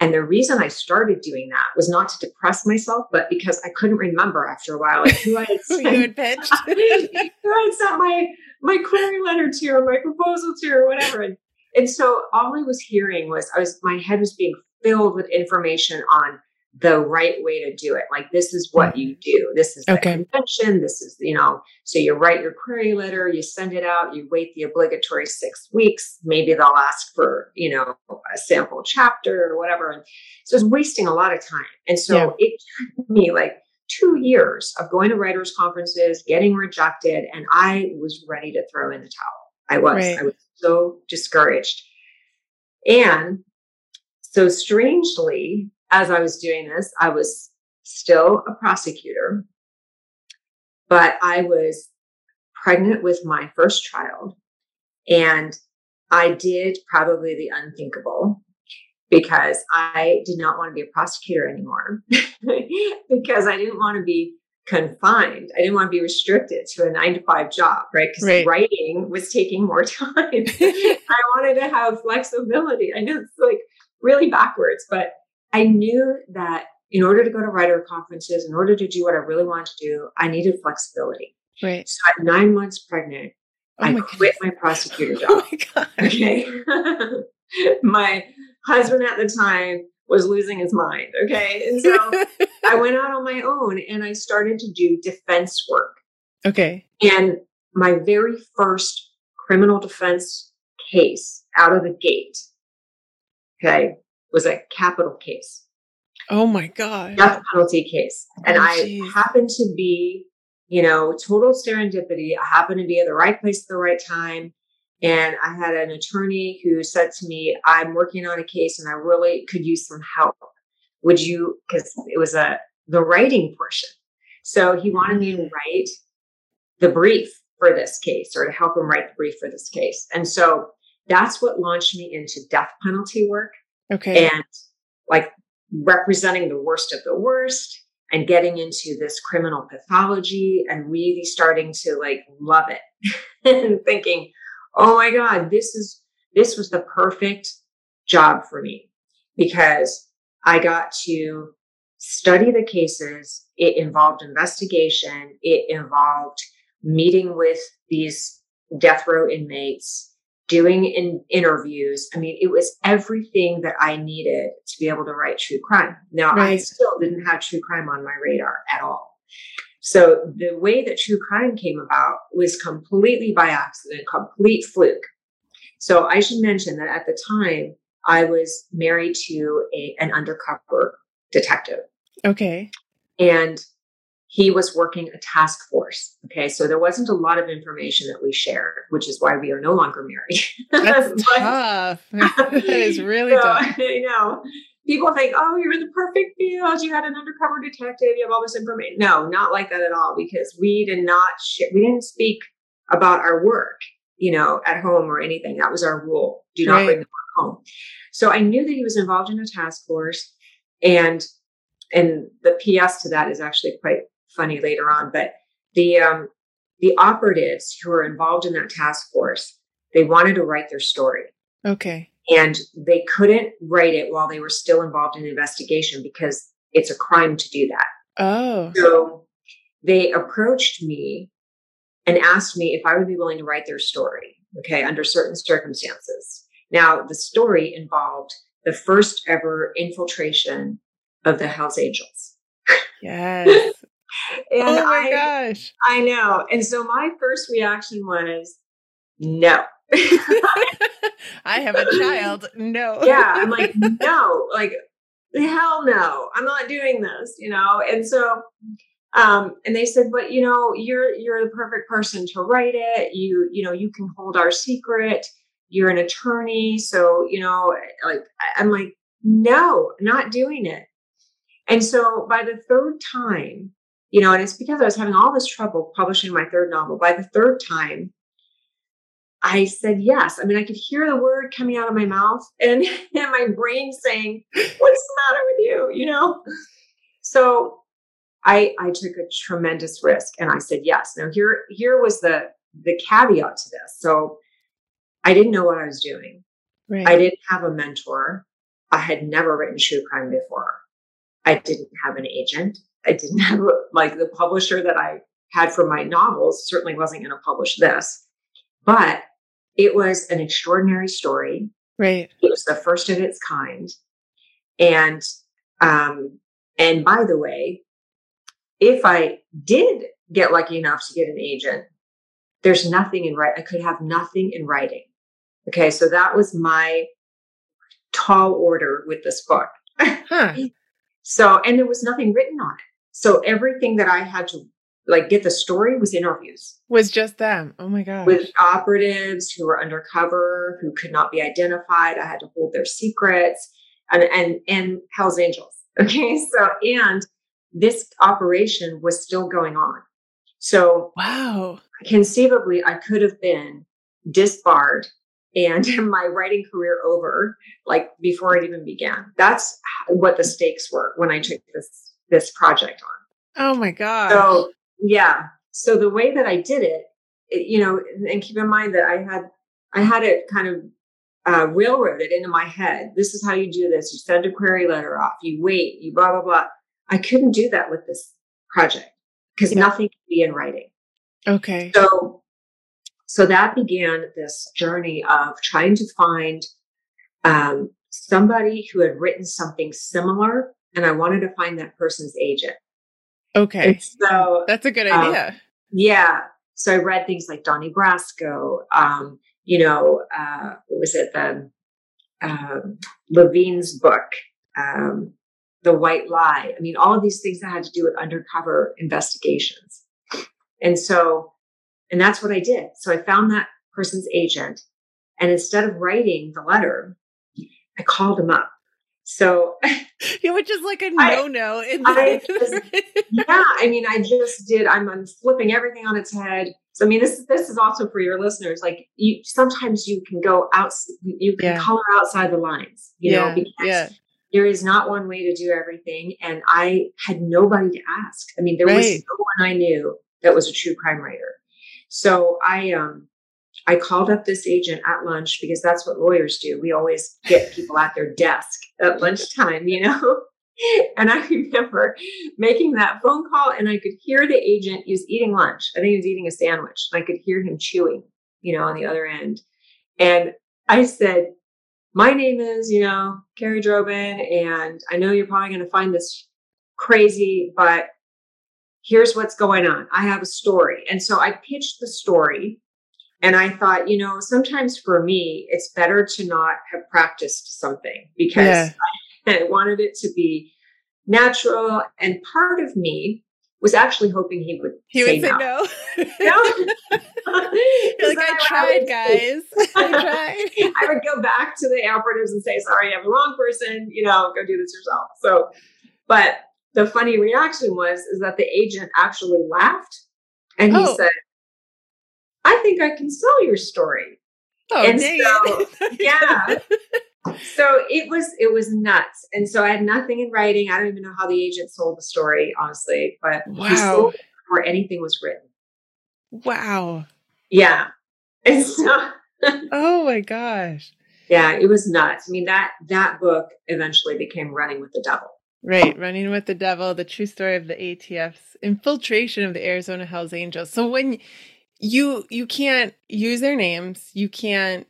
And the reason I started doing that was not to depress myself, but because I couldn't remember after a while, like, who I had sent, who you had pitched. Who I had sent my query letter to, or my proposal to, or whatever. And so all I was hearing was, my head was being filled with information on the right way to do it. Like, this is what you do. This is the convention. This is, you know, so you write your query letter, you send it out, you wait the obligatory 6 weeks. Maybe they'll ask for, you know, a sample chapter or whatever. And so it's wasting a lot of time. And so it took me like 2 years of going to writers' conferences, getting rejected. And I was ready to throw in the towel. I was so discouraged. And so strangely, as I was doing this, I was still a prosecutor, but I was pregnant with my first child, and I did probably the unthinkable, because I did not want to be a prosecutor anymore because I didn't want to be confined. I didn't want to be restricted to a 9-to-5 job, right? Because writing was taking more time. I wanted to have flexibility. I know it's like really backwards, but I knew that in order to go to writer conferences, in order to do what I really wanted to do, I needed flexibility. Right. So at 9 months pregnant, I quit my prosecutor job. Oh my God. Okay. My husband at the time was losing his mind. Okay. And so I went out on my own and I started to do defense work. Okay. And my very first criminal defense case out of the gate, okay, was a capital case. Oh my God. Death penalty case. And I happened to be, you know, total serendipity. I happened to be at the right place at the right time. And I had an attorney who said to me, I'm working on a case and I really could use some help. Would you, because it was the writing portion. So he wanted me to write the brief for this case, or to help him write the brief for this case. And so that's what launched me into death penalty work. Okay. And like representing the worst of the worst and getting into this criminal pathology and really starting to like love it and thinking, oh my God, this was the perfect job for me, because I got to study the cases. It involved investigation. It involved meeting with these death row inmates, doing interviews. I mean, it was everything that I needed to be able to write true crime. Now, I still didn't have true crime on my radar at all. So the way that true crime came about was completely by accident, complete fluke. So I should mention that at the time I was married to an undercover detective. Okay. And he was working a task force. Okay. So there wasn't a lot of information that we shared, which is why we are no longer married. That's tough. That is really tough. I know. People think, oh, you're in the perfect field. You had an undercover detective. You have all this information. No, not like that at all, because we didn't speak about our work, you know, at home or anything. That was our rule. Do not bring the work home. So I knew that he was involved in a task force, and the PS to that is actually quite funny later on, but the operatives who were involved in that task force, they wanted to write their story. Okay. And they couldn't write it while they were still involved in the investigation, because it's a crime to do that. Oh. So they approached me and asked me if I would be willing to write their story, okay, under certain circumstances. Now, the story involved the first ever infiltration of the Hell's Angels. Yes. And oh my gosh. I know. And so my first reaction was, no. I have a child. No. Yeah. I'm like, no, like, hell no, I'm not doing this, you know? And so, and they said, but you know, you're the perfect person to write it. You know, you can hold our secret. You're an attorney. So, you know, like, I'm like, no, not doing it. And so by the third time, you know, and it's because I was having all this trouble publishing my third novel. By the third time, I said yes. I mean, I could hear the word coming out of my mouth and my brain saying, what's the matter with you? You know? So I took a tremendous risk and I said yes. Now here was the caveat to this. So I didn't know what I was doing. Right. I didn't have a mentor. I had never written true crime before. I didn't have an agent. I didn't have like the publisher that I had for my novels certainly wasn't going to publish this. But it was an extraordinary story. Right. It was the first of its kind. And by the way, if I did get lucky enough to get an agent, there's nothing in writing. I could have nothing in writing. Okay. So that was my tall order with this book. Huh. So, and there was nothing written on it. So everything that I had to like get the story was interviews. Was just them. Oh my gosh. With operatives who were undercover, who could not be identified. I had to hold their secrets and Hell's Angels. Okay. So, and this operation was still going on. So wow. Conceivably I could have been disbarred and my writing career over like before it even began. That's what the stakes were when I took this project on. Oh my God. So yeah. So the way that I did it, you know, and keep in mind that I had it kind of railroaded into my head. This is how you do this. You send a query letter off, you wait, you blah, blah, blah. I couldn't do that with this project because nothing could be in writing. Okay. So that began this journey of trying to find somebody who had written something similar, and I wanted to find that person's agent. Okay. And so that's a good idea. Yeah. So I read things like Donnie Brasco, what was it then? Levine's book, The White Lie. I mean, all of these things that had to do with undercover investigations. And that's what I did. So I found that person's agent, and instead of writing the letter, I called him up. So, yeah, which is like a no-no. I'm flipping everything on its head. So, I mean, this is also for your listeners. Like, sometimes you can go out, you can color outside the lines, you know, because there is not one way to do everything. And I had nobody to ask. I mean, there was no one I knew that was a true crime writer. So I called up this agent at lunch, because that's what lawyers do. We always get people at their desk at lunchtime, you know. And I remember making that phone call, and I could hear the agent. He was eating lunch. I think he was eating a sandwich. And I could hear him chewing, you know, on the other end. And I said, my name is, you know, Carrie Drobin, and I know you're probably going to find this crazy, but here's what's going on. I have a story. And so I pitched the story. And I thought, you know, sometimes for me, it's better to not have practiced something, because I wanted it to be natural. And part of me was actually hoping he would say no. You're like, I tried, guys. I would go back to the operatives and say, sorry, you have the wrong person, you know, go do this yourself. So, but the funny reaction is that the agent actually laughed, and he said, I think I can sell your story. Oh, and so, yeah. So it was nuts. And so I had nothing in writing. I don't even know how the agent sold the story, honestly, but he sold it before anything was written. Wow. Yeah. And so, oh my gosh. Yeah, it was nuts. I mean, that book eventually became Running with the Devil. Right. Running with the Devil, the true story of the ATF's infiltration of the Arizona Hell's Angels. So when you can't use their names. You can't.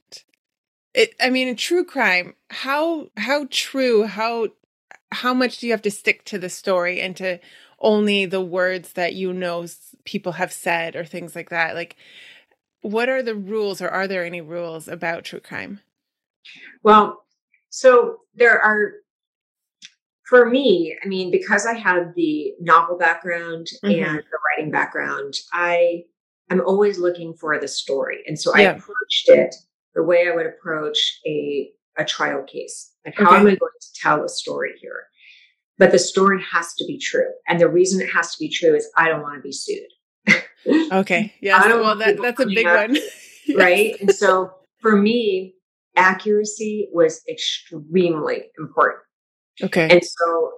In true crime, how true, how much do you have to stick to the story and to only the words that you know people have said or things like that? Like, what are the rules, or are there any rules about true crime? Well, so there are. For me, I mean, because I had the novel background and the writing background, I'm always looking for the story. And so I approached it the way I would approach a trial case. Like, how am I going to tell a story here? But the story has to be true. And the reason it has to be true is I don't want to be sued. Okay. Yeah. Well, that's a big one. Yes. Right. And so for me, accuracy was extremely important. Okay. And so,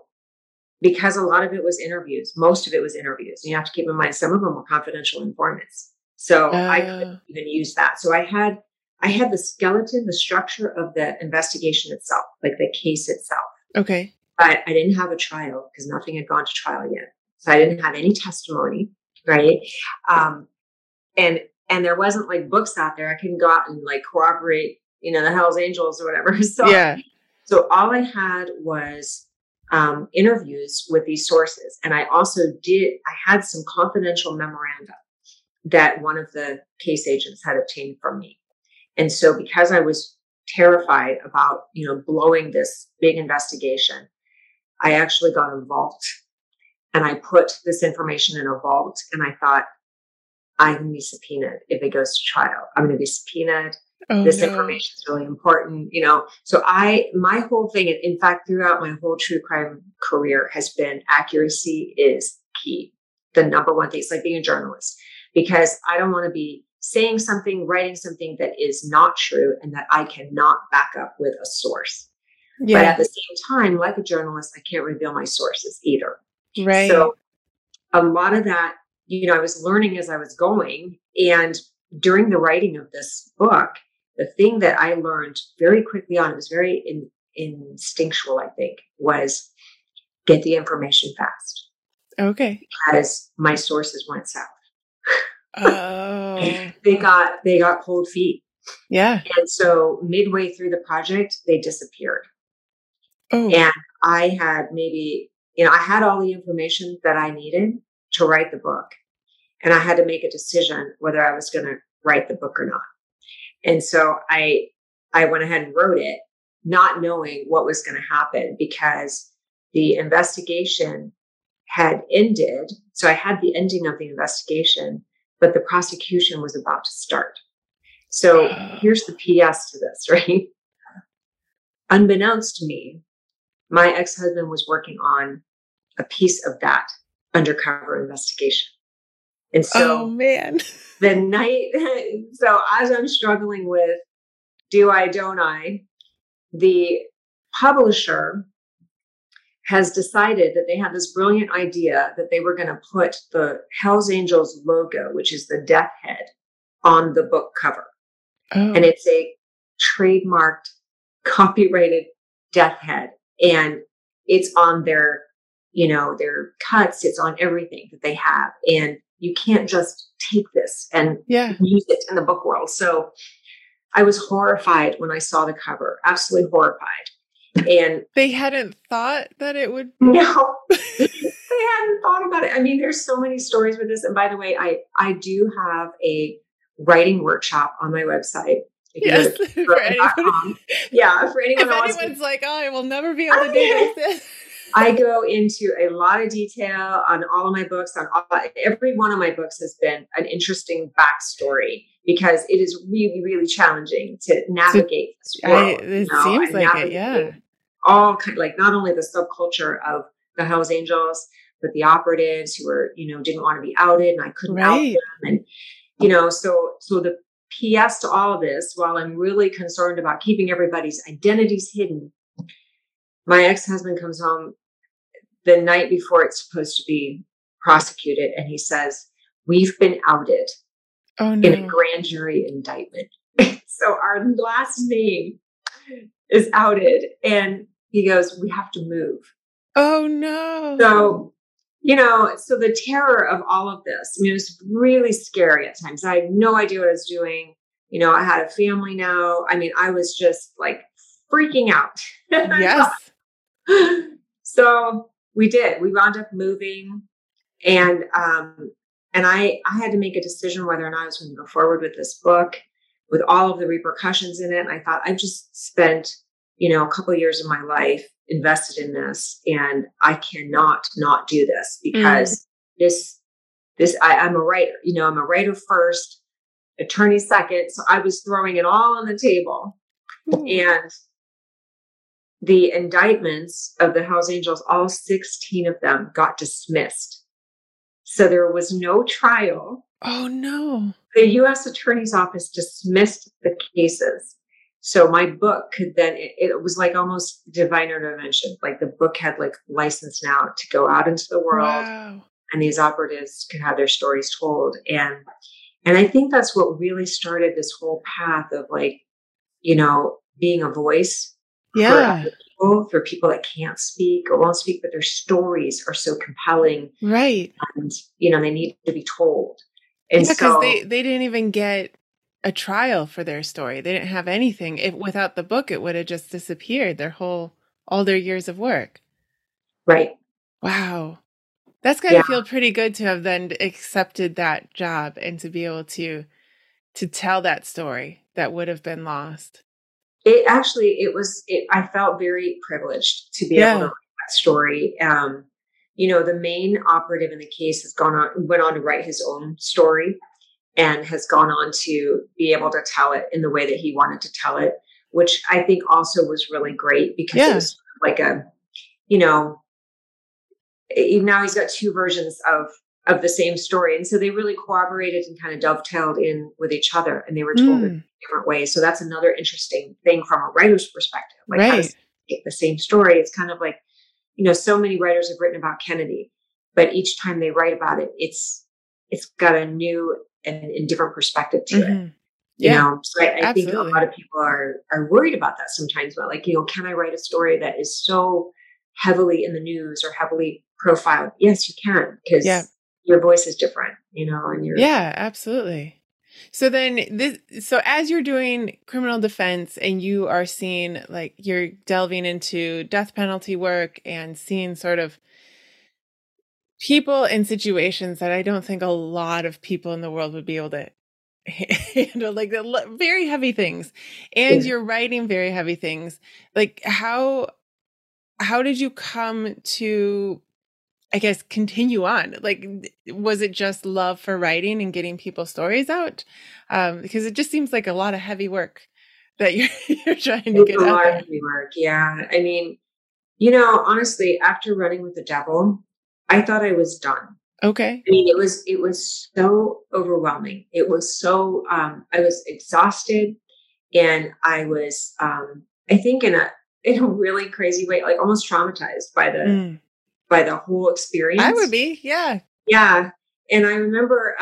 because a lot of it was interviews. Most of it was interviews. And you have to keep in mind, some of them were confidential informants. So I couldn't even use that. So I had the skeleton, the structure of the investigation itself, like the case itself. Okay. But I didn't have a trial, because nothing had gone to trial yet. So I didn't have any testimony, right? And there wasn't like books out there. I couldn't go out and like corroborate, you know, the Hell's Angels or whatever. So, so all I had was interviews with these sources. And I also I had some confidential memoranda that one of the case agents had obtained from me. And so, because I was terrified about, you know, blowing this big investigation, I actually got a vault, and I put this information in a vault. And I thought, I'm going to be subpoenaed if it goes to trial. I'm going to be subpoenaed. Information is really important, you know. So my whole thing, in fact, throughout my whole true crime career, has been accuracy is key. The number one thing. It's like being a journalist, because I don't want to be saying something, writing something that is not true and that I cannot back up with a source. Yeah. But at the same time, like a journalist, I can't reveal my sources either. Right. So a lot of that, you know, I was learning as I was going. And during the writing of this book, the thing that I learned very quickly on, it was very instinctual, I think, was get the information fast. Okay. Because my sources went south. Oh. They got cold feet. Yeah. And so midway through the project, they disappeared. Oh. And I had maybe, you know, I had all the information that I needed to write the book. And I had to make a decision whether I was going to write the book or not. And so I went ahead and wrote it, not knowing what was going to happen, because the investigation had ended. So I had the ending of the investigation, but the prosecution was about to start. So here's the PS to this, right? Unbeknownst to me, my ex-husband was working on a piece of that undercover investigation. And so the night, so as I'm struggling with, do I, don't I, the publisher has decided that they had this brilliant idea that they were going to put the Hell's Angels logo, which is the death head, on the book cover. Oh. And it's a trademarked, copyrighted death head. And it's on their, you know, their cuts. It's on everything that they have. And you can't just take this and use it in the book world. So I was horrified when I saw the cover, absolutely horrified. And they hadn't thought that it would. No, they hadn't thought about it. I mean, there's so many stories with this. And by the way, I do have a writing workshop on my website. Yes, for anyone. Yeah, for anyone. If anyone's like, oh, I will never be able to do this. I go into a lot of detail on all of my books. Every one of my books has been an interesting backstory, because it is really, really challenging to navigate this world. Seems like it, yeah. All kind, like not only the subculture of the Hell's Angels, but the operatives who were, you know, didn't want to be outed, and I couldn't out them, and you know, so the PS to all of this, while I'm really concerned about keeping everybody's identities hidden, my ex-husband comes home the night before it's supposed to be prosecuted. And he says, we've been outed in a grand jury indictment. So our last name is outed. And he goes, we have to move. Oh, no. So, you know, so the terror of all of this, I mean, it was really scary at times. I had no idea what I was doing. You know, I had a family now. I mean, I was just like freaking out. Yes. So we did. We wound up moving, and I had to make a decision whether or not I was going to go forward with this book, with all of the repercussions in it. And I thought, I've just spent, you know, a couple of years of my life invested in this, and I cannot not do this, because I'm a writer. You know, I'm a writer first, attorney second. So I was throwing it all on the table, and the indictments of the Hell's Angels, all 16 of them, got dismissed. So there was no trial. Oh, no. The U.S. Attorney's Office dismissed the cases. So my book could then, it was like almost divine intervention. Like the book had like license now to go out into the world. Wow. And these operatives could have their stories told. And I think that's what really started this whole path of like, you know, being a voice. Yeah. For people that can't speak or won't speak, but their stories are so compelling. Right. And, you know, they need to be told. And because they didn't even get a trial for their story. They didn't have anything. Without the book, it would have just disappeared, all their years of work. Right. Wow. That's got to feel pretty good to have then accepted that job and to be able to tell that story that would have been lost. I felt very privileged to be able to write that story. You know, the main operative in the case has went on to write his own story, and has gone on to be able to tell it in the way that he wanted to tell it, which I think also was really great, because it was like a, you know, now he's got two versions of the same story. And so they really corroborated and kind of dovetailed in with each other, and they were told in different ways. So that's another interesting thing from a writer's perspective. Like how does it get the same story? It's kind of like, you know, so many writers have written about Kennedy, but each time they write about it, it's got a new and different perspective to it. You know, so I think a lot of people are worried about that sometimes, but like, you know, can I write a story that is so heavily in the news or heavily profiled? Yes, you can, because your voice is different, you know, and you're. Yeah, absolutely. So then so as you're doing criminal defense and you are seeing, like, you're delving into death penalty work and seeing sort of people in situations that I don't think a lot of people in the world would be able to handle, like the very heavy things, and you're writing very heavy things. Like how did you come to, I guess, continue on? Like, was it just love for writing and getting people's stories out? Because it just seems like a lot of heavy work that you're trying to get out. A lot of heavy work, yeah. I mean, you know, honestly, after Running with the Devil, I thought I was done. Okay. I mean, it was so overwhelming. It was so, I was exhausted, and I was, I think in a really crazy way, like almost traumatized by the whole experience. I would be. Yeah. Yeah. And I remember,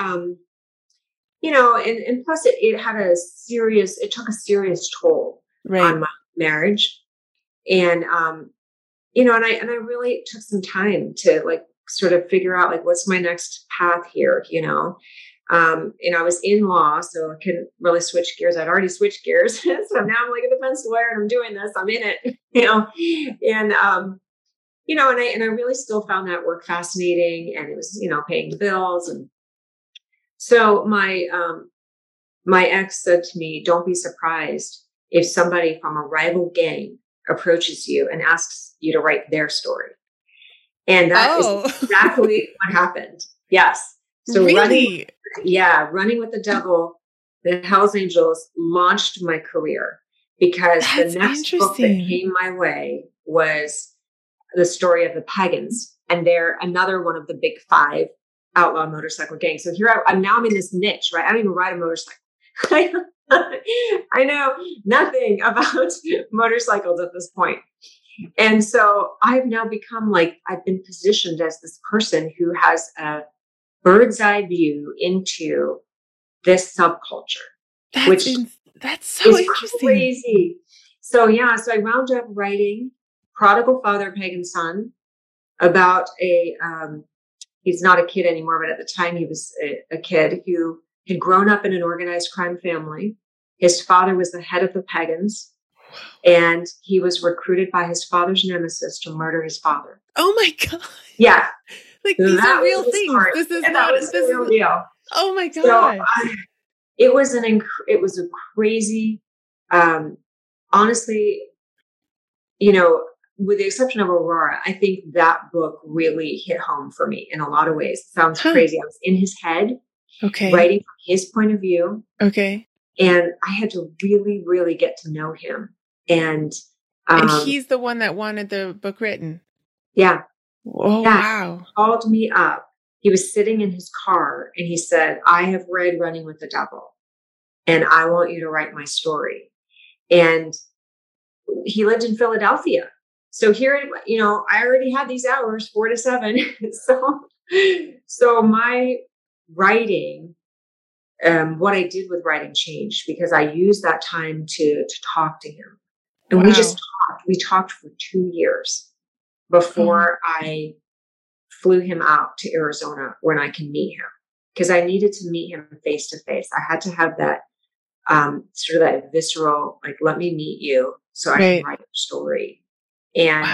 you know, and plus it took a serious toll on my marriage. And, you know, and I really took some time to, like, sort of figure out, like, what's my next path here, you know? And I was in law, so I couldn't really switch gears. I'd already switched gears. So now I'm like a defense lawyer and I'm doing this, I'm in it, you know? And, you know, and I really still found that work fascinating, and it was, you know, paying the bills. And so my ex said to me, don't be surprised if somebody from a rival gang approaches you and asks you to write their story. And that is exactly what happened. Yes. So really? Running with the Devil, the Hell's Angels launched my career, because the next book that came my way was the story of the Pagans, and they're another one of the big five outlaw motorcycle gangs. So here I'm now in this niche, right? I don't even ride a motorcycle. I know nothing about motorcycles at this point. And so I've now become, like, I've been positioned as this person who has a bird's eye view into this subculture, that's so interesting. Crazy. So yeah, so I wound up writing Prodigal Father, Pagan Son, about he's not a kid anymore, but at the time he was a kid who had grown up in an organized crime family. His father was the head of the Pagans, and he was recruited by his father's nemesis to murder his father. Oh my God. Yeah. Like, so these are real things. This is not real deal. Oh my God. So, it was a crazy, honestly, you know, with the exception of Aurora, I think that book really hit home for me in a lot of ways. It sounds crazy. I was in his head, writing from his point of view. Okay. And I had to really, really get to know him. And he's the one that wanted the book written. Yeah. Oh, wow. He called me up. He was sitting in his car and he said, I have read Running with the Devil and I want you to write my story. And he lived in Philadelphia. So here, you know, I already had these hours, 4 to 7. So my writing, what I did with writing changed, because I used that time to talk to him. And we just talked. We talked for 2 years before I flew him out to Arizona when I can meet him, because I needed to meet him face to face. I had to have that sort of that visceral, like, let me meet you so I can write your story. And,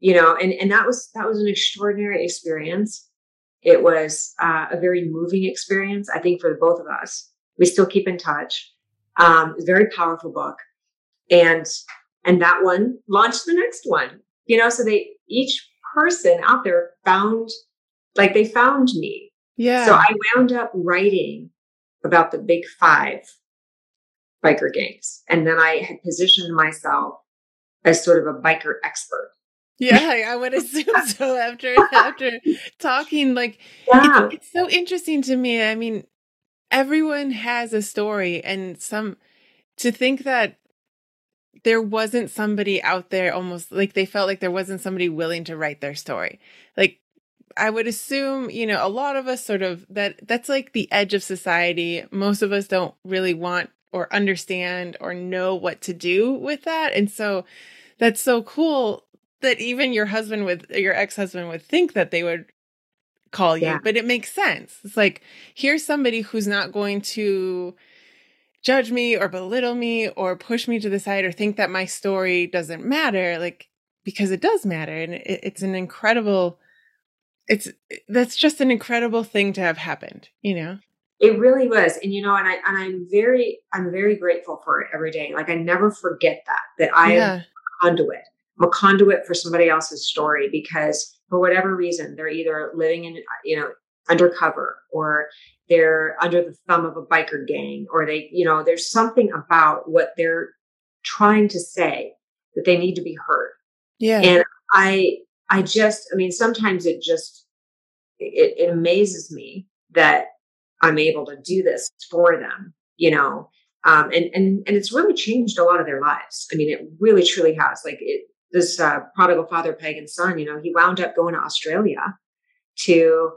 you know, and that was an extraordinary experience. It was a very moving experience, I think, for the both of us. We still keep in touch. It's a very powerful book. And that one launched the next one, you know, so each person out there found me. Yeah. So I wound up writing about the big five biker gangs. And then I had positioned myself as sort of a biker expert. Yeah, I would assume so after talking. Like, it's so interesting to me. I mean, everyone has a story, and to think that there wasn't somebody out there, almost like they felt like there wasn't somebody willing to write their story. Like, I would assume, you know, a lot of us sort of that's like the edge of society. Most of us don't really want or understand or know what to do with that. And so that's so cool that even your ex-husband would think that they would call you, but it makes sense. It's like, here's somebody who's not going to judge me or belittle me or push me to the side or think that my story doesn't matter. Like, because it does matter. And it's an incredible, that's just an incredible thing to have happened, you know? It really was. And, you know, I'm very grateful for it every day. Like, I never forget that I am a conduit. I'm a conduit for somebody else's story, because for whatever reason, they're either living in, you know, undercover, or they're under the thumb of a biker gang, or they, you know, there's something about what they're trying to say that they need to be heard. Yeah. And I mean, sometimes it amazes me that I'm able to do this for them, you know? And it's really changed a lot of their lives. I mean, it really, truly has. Like, this Prodigal Father, Pagan Son, you know, he wound up going to Australia to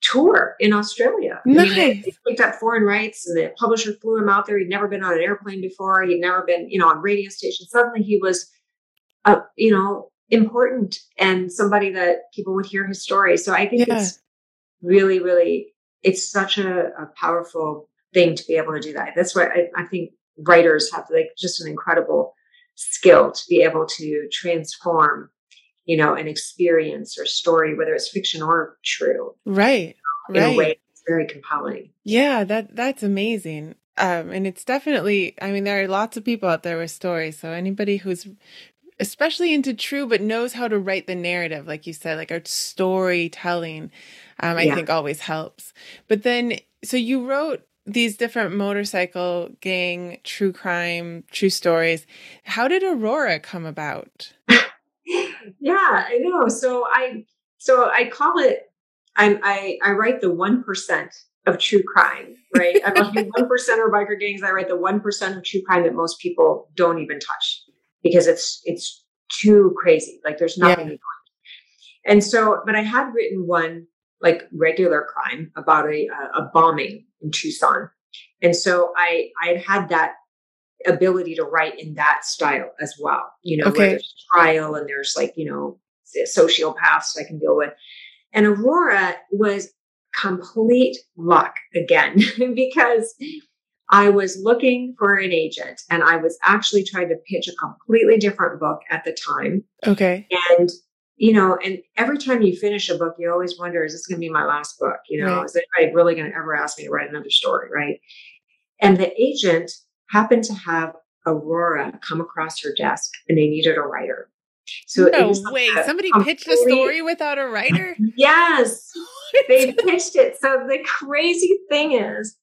tour in Australia. Nice. I mean, he picked up foreign rights, and the publisher flew him out there. He'd never been on an airplane before. He'd never been, you know, on radio stations. Suddenly he was, you know, important and somebody that people would hear his story. So I think it's really, really, it's such a powerful thing to be able to do that. That's why I think writers have, like, just an incredible skill to be able to transform, you know, an experience or story, whether it's fiction or true. Right. In a way that's very compelling. Yeah, that's amazing. And it's definitely, I mean, there are lots of people out there with stories. So anybody who's especially into true, but knows how to write the narrative, like you said, like our storytelling, I think always helps. But then, so you wrote these different motorcycle gang, true crime, true stories. How did Aurora come about? I know. So I call it, I write the 1% of true crime, right? I'm like the 1% of biker gangs. I write the 1% of true crime that most people don't even touch, because it's too crazy. Like, there's nothing going on. And so, but I had written one, like, regular crime about a bombing in Tucson. And so I had that ability to write in that style as well, you know, where there's trial and there's, like, you know, sociopaths I can deal with. And Aurora was complete luck again, because I was looking for an agent, and I was actually trying to pitch a completely different book at the time. Okay. And, you know, and every time you finish a book, you always wonder, is this going to be my last book? You know, is anybody really going to ever ask me to write another story? Right. And the agent happened to have Aurora come across her desk, and they needed a writer. So no way. Somebody pitched a story without a writer? Yes. They pitched it. So the crazy thing is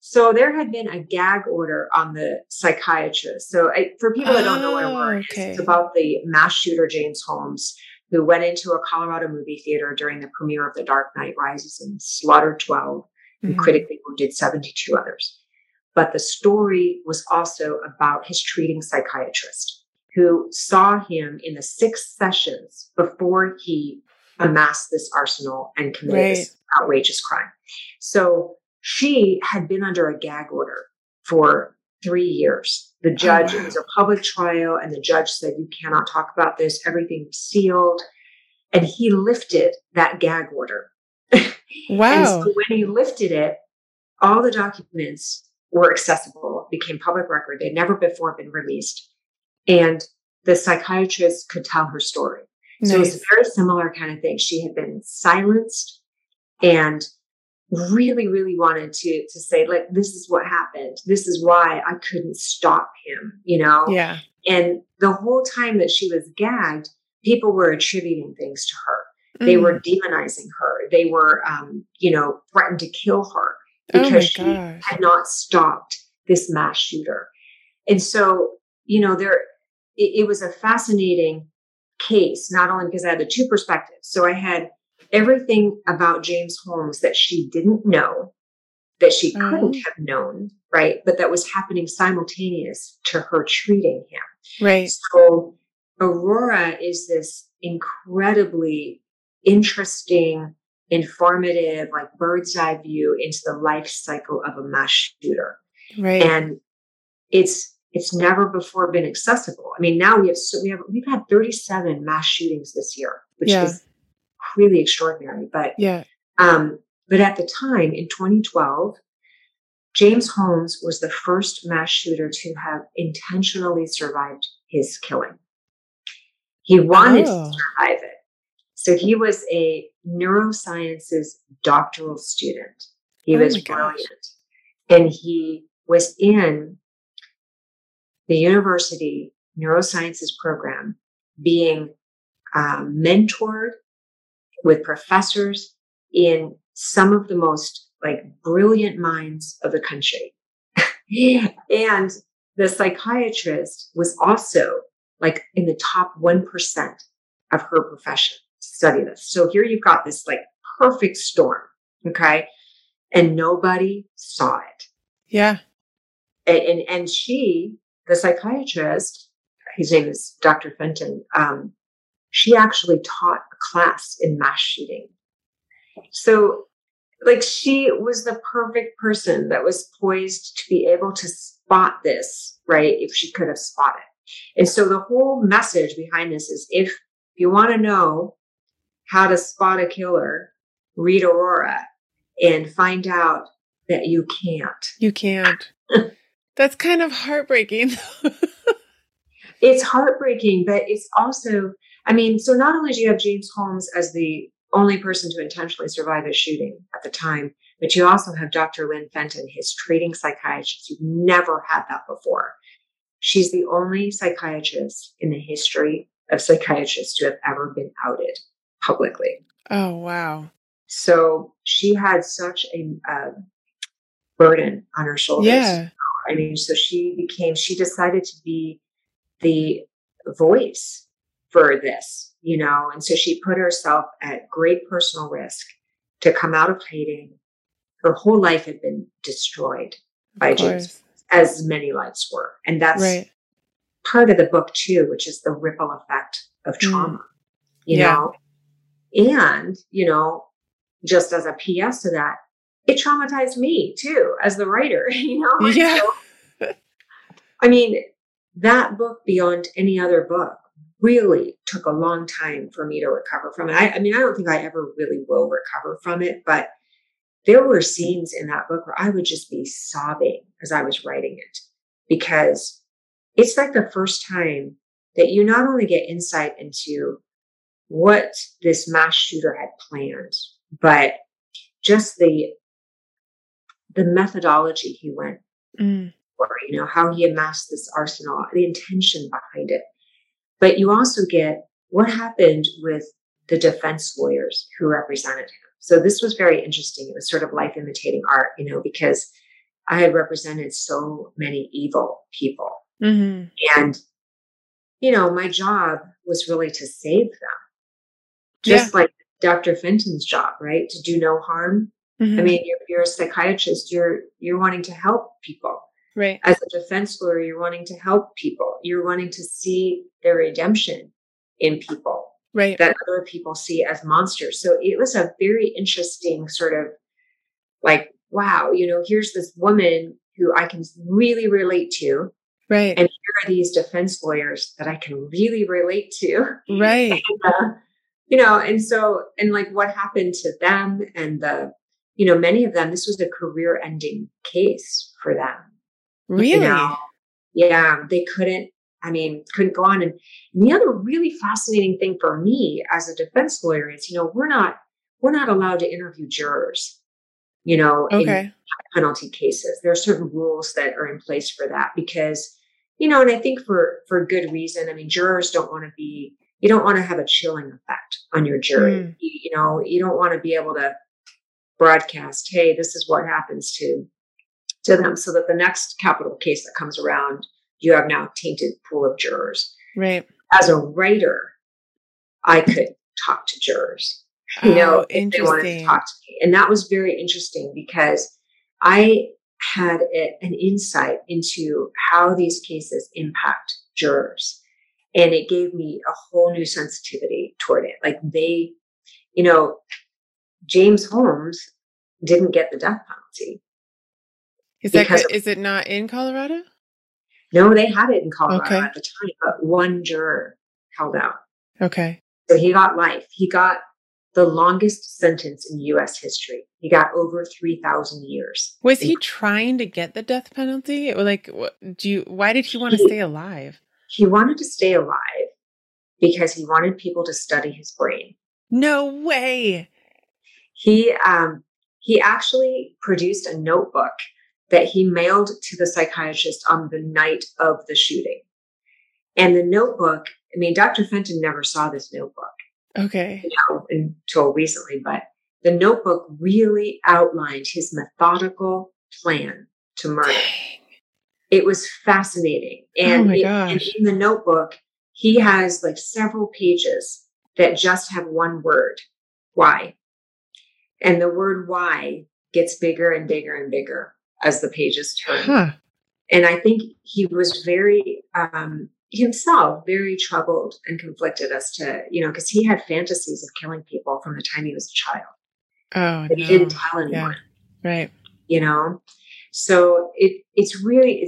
so there had been a gag order on the psychiatrist. So for people that don't know what Aurora is, it's about the mass shooter James Holmes, who went into a Colorado movie theater during the premiere of The Dark Knight Rises and slaughtered 12 and critically wounded 72 others. But the story was also about his treating psychiatrist, who saw him in the 6 sessions before he amassed this arsenal and committed this outrageous crime. So she had been under a gag order for 3 years. The judge, it was a public trial, and the judge said, you cannot talk about this. Everything was sealed. And he lifted that gag order. And so when he lifted it, all the documents were accessible, became public record. They'd never before been released. And the psychiatrist could tell her story. Nice. So it was a very similar kind of thing. She had been silenced and really, really wanted to say, like, this is what happened. This is why I couldn't stop him, you know? Yeah. And the whole time that she was gagged, people were attributing things to her. They were demonizing her. They were, you know, threatened to kill her because she had not stopped this mass shooter. And so, you know, it was a fascinating case, not only because I had the two perspectives. So I had everything about James Holmes that she didn't know, that she couldn't have known, right? But that was happening simultaneous to her treating him. Right. So Aurora is this incredibly interesting, informative, like bird's eye view into the life cycle of a mass shooter. Right. And it's never before been accessible. I mean, now we've had 37 mass shootings this year, which is really extraordinary. But but at the time in 2012, James Holmes was the first mass shooter to have intentionally survived his killing. He wanted to survive it. So he was a neurosciences doctoral student. He was brilliant. And he was in the university neurosciences program being mentored with professors in some of the most like brilliant minds of the country. And the psychiatrist was also like in the top 1% of her profession to study this. So here you've got this like perfect storm. Okay. And nobody saw it. Yeah. And she, the psychiatrist, his name is Dr. Fenton, she actually taught a class in mass shooting. So like she was the perfect person that was poised to be able to spot this, right? If she could have spotted. And so the whole message behind this is if you want to know how to spot a killer, read Aurora and find out that you can't. You can't. That's kind of heartbreaking. It's heartbreaking, but it's also, I mean, so not only do you have James Holmes as the only person to intentionally survive a shooting at the time, but you also have Dr. Lynn Fenton, his treating psychiatrist. You've never had that before. She's the only psychiatrist in the history of psychiatrists to have ever been outed publicly. Oh, wow. So she had such a burden on her shoulders. Yeah. I mean, so she decided to be the voice for this, you know, and so she put herself at great personal risk to come out of hiding. Her whole life had been destroyed by James, as many lives were. And that's part of the book too, which is the ripple effect of trauma, you know, and, you know, just as a PS to that, it traumatized me too, as the writer, you know? Yeah. So, I mean, that book beyond any other book really took a long time for me to recover from it. I mean, I don't think I ever really will recover from it, but there were scenes in that book where I would just be sobbing as I was writing it, because it's like the first time that you not only get insight into what this mass shooter had planned, but just the methodology he went for, you know, how he amassed this arsenal, the intention behind it. But you also get what happened with the defense lawyers who represented him. So this was very interesting. It was sort of life imitating art, you know, because I had represented so many evil people. Mm-hmm. And, you know, my job was really to save them. Just like Dr. Fenton's job, right? To do no harm. Mm-hmm. I mean, you're a psychiatrist. You're wanting to help people. Right. As a defense lawyer, you're wanting to help people. You're wanting to see their redemption in people that other people see as monsters. So it was a very interesting sort of like, wow, you know, here's this woman who I can really relate to. Right. And here are these defense lawyers that I can really relate to. Right. And, you know, and so, and like what happened to them and the, you know, many of them, this was a career ending case for them. Really? You know? Yeah. They couldn't go on. And the other really fascinating thing for me as a defense lawyer is, you know, we're not allowed to interview jurors, you know, in penalty cases. There are certain rules that are in place for that because, you know, and I think for good reason. I mean, jurors don't want to be, you don't want to have a chilling effect on your jury. Mm. You know, you don't want to be able to broadcast, hey, this is what happens to them, so that the next capital case that comes around, you have now a tainted pool of jurors. Right. As a writer, I could talk to jurors, you know, if they wanted to talk to me. And that was very interesting because I had an insight into how these cases impact jurors. And it gave me a whole new sensitivity toward it. Like you know, James Holmes didn't get the death penalty. Is it not in Colorado? No, they had it in Colorado at the time, but one juror held out. Okay. So he got life. He got the longest sentence in U.S. history. He got over 3,000 years. Was he trying to get the death penalty? Like, why did he want to stay alive? He wanted to stay alive because he wanted people to study his brain. No way. He actually produced a notebook that he mailed to the psychiatrist on the night of the shooting. And the notebook, I mean, Dr. Fenton never saw this notebook. Okay. You know, until recently, but the notebook really outlined his methodical plan to murder. Dang. It was fascinating. And, and in the notebook, he has like several pages that just have one word, why. And the word why gets bigger and bigger and bigger as the pages turn. Huh. And I think he was very, himself, very troubled and conflicted as to, you know, because he had fantasies of killing people from the time he was a child. Oh, but he didn't tell anyone. Yeah. Right. You know? So it's a really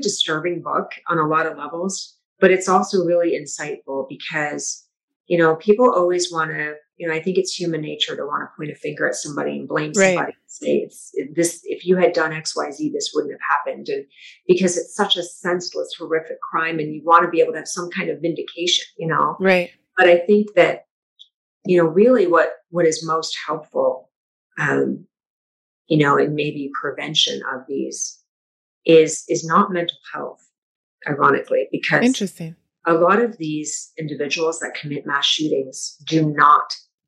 disturbing book on a lot of levels, but it's also really insightful because, you know, people always want to, you know, I think it's human nature to want to point a finger at somebody and blame somebody and say, if you had done X, Y, Z, this wouldn't have happened. And because it's such a senseless, horrific crime and you want to be able to have some kind of vindication, you know? Right. But I think that, you know, really what is most helpful, you know, in maybe prevention of these is not mental health, ironically, because a lot of these individuals that commit mass shootings do not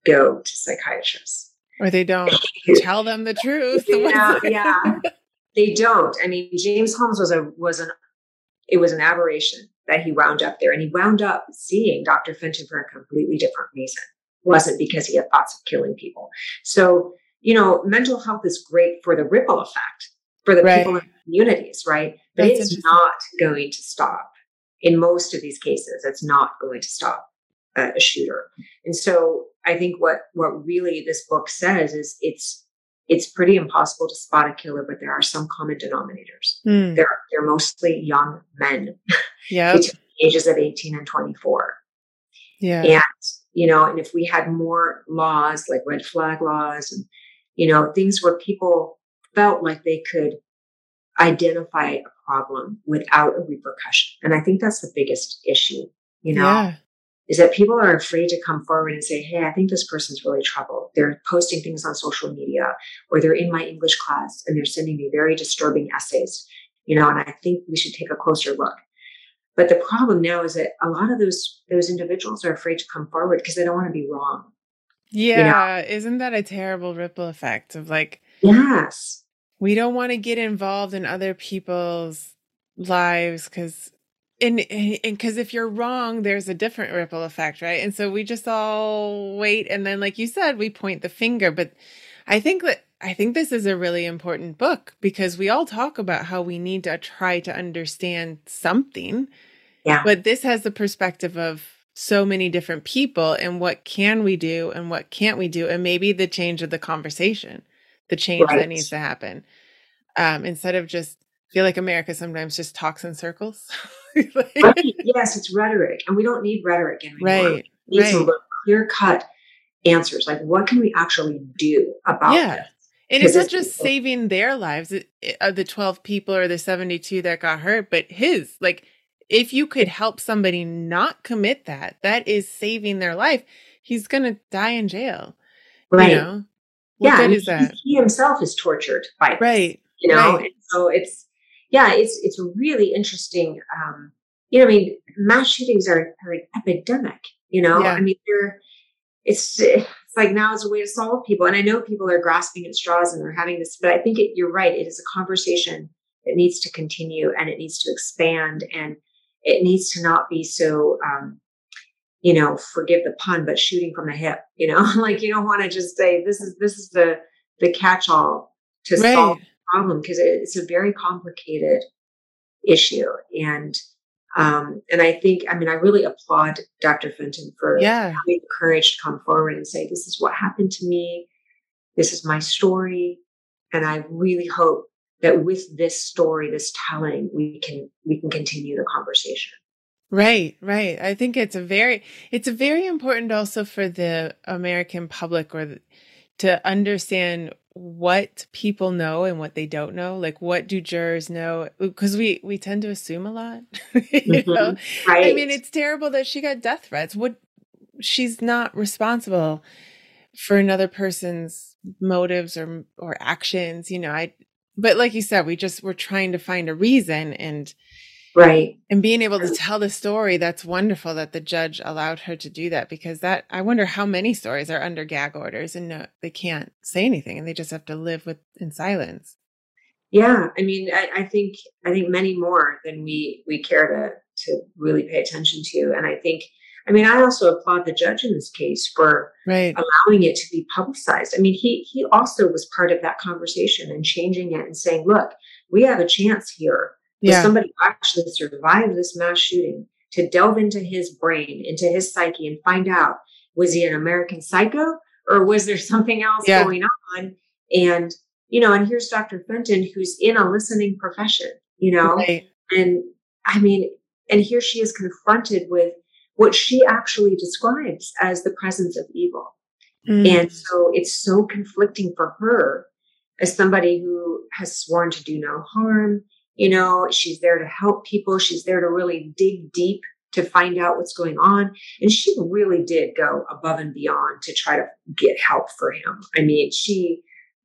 go to psychiatrists, or they don't tell them the truth. They don't. I mean, James Holmes was an aberration that he wound up there, and he wound up seeing Dr. Fenton for a completely different reason. It wasn't because he had thoughts of killing people. So, you know, mental health is great for the ripple effect for the people in the communities, right? But it's not going to stop. In most of these cases, it's not going to stop a shooter. And so I think what really this book says is it's pretty impossible to spot a killer, but there are some common denominators. Mm. They're mostly young men between the ages of 18 and 24. Yeah. And, you know, and if we had more laws like red flag laws and, you know, things where people felt like they could identify a problem without a repercussion. And I think that's the biggest issue, you know, is that people are afraid to come forward and say, hey, I think this person's really troubled. They're posting things on social media, or they're in my English class and they're sending me very disturbing essays, you know, and I think we should take a closer look. But the problem now is that a lot of those individuals are afraid to come forward because they don't want to be wrong. Yeah. You know? Isn't that a terrible ripple effect of like, yes. We don't want to get involved in other people's lives because if you're wrong, there's a different ripple effect, right? And so we just all wait. And then, like you said, we point the finger. But I think this is a really important book because we all talk about how we need to try to understand something. Yeah. But this has the perspective of so many different people and what can we do and what can't we do, and maybe the change of the conversation. The change that needs to happen. Instead of just feel like America sometimes just talks in circles. Like, yes, it's rhetoric. And we don't need rhetoric anymore. Right. We need some clear-cut answers. Like, what can we actually do about this? And it's not just saving their lives, the 12 people or the 72 that got hurt, but his. Like, if you could help somebody not commit that is saving their life. He's going to die in jail. Right. You know? He himself is tortured by this, you know, and so it's really interesting. You know, I mean, mass shootings are an epidemic, you know, I mean, it's like now it's a way to solve people. And I know people are grasping at straws and they're having this, but I think you're right. It is a conversation that needs to continue and it needs to expand and it needs to not be so, you know, forgive the pun, but shooting from the hip, you know, like you don't want to just say this is the catch-all to solve the problem because it's a very complicated issue. And And I think, I mean, I really applaud Dr. Fenton for having the courage to come forward and say, this is what happened to me. This is my story. And I really hope that with this story, this telling, we can continue the conversation. Right, right. I think it's very important also for the American public or to understand what people know and what they don't know. Like, what do jurors know? Because we tend to assume a lot. you know? Right. I mean, it's terrible that she got death threats. She's not responsible for another person's motives or actions. You know, but like you said, we're trying to find a reason and. Right. And being able to tell the story, that's wonderful that the judge allowed her to do that, because that, I wonder how many stories are under gag orders and no, they can't say anything and they just have to live in silence. Yeah. I mean, I think many more than we care to really pay attention to. And I think, I mean, I also applaud the judge in this case for allowing it to be publicized. I mean, he also was part of that conversation and changing it and saying, look, we have a chance here. Yeah. Somebody who actually survived this mass shooting to delve into his brain, into his psyche and find out, was he an American psycho or was there something else going on? And, you know, and here's Dr. Fenton, who's in a listening profession, you know, and I mean, and here she is confronted with what she actually describes as the presence of evil. And so it's so conflicting for her as somebody who has sworn to do no harm. You know, she's there to help people. She's there to really dig deep to find out what's going on. And she really did go above and beyond to try to get help for him. I mean, she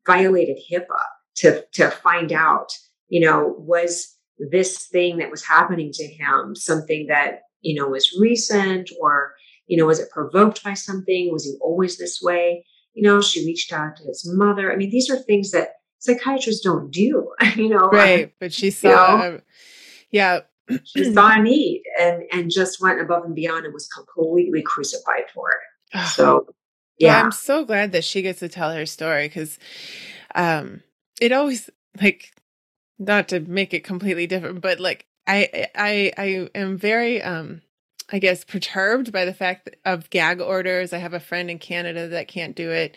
violated HIPAA to find out, you know, was this thing that was happening to him something that, you know, was recent or, you know, was it provoked by something? Was he always this way? You know, she reached out to his mother. I mean, these are things that psychiatrists don't do, you know. Right, but she saw, she saw a need and just went above and beyond and was completely crucified for it. So, yeah. Well, I'm so glad that she gets to tell her story because it always, like, not to make it completely different, but like I am very, I guess, perturbed by the fact of gag orders. I have a friend in Canada that can't do it.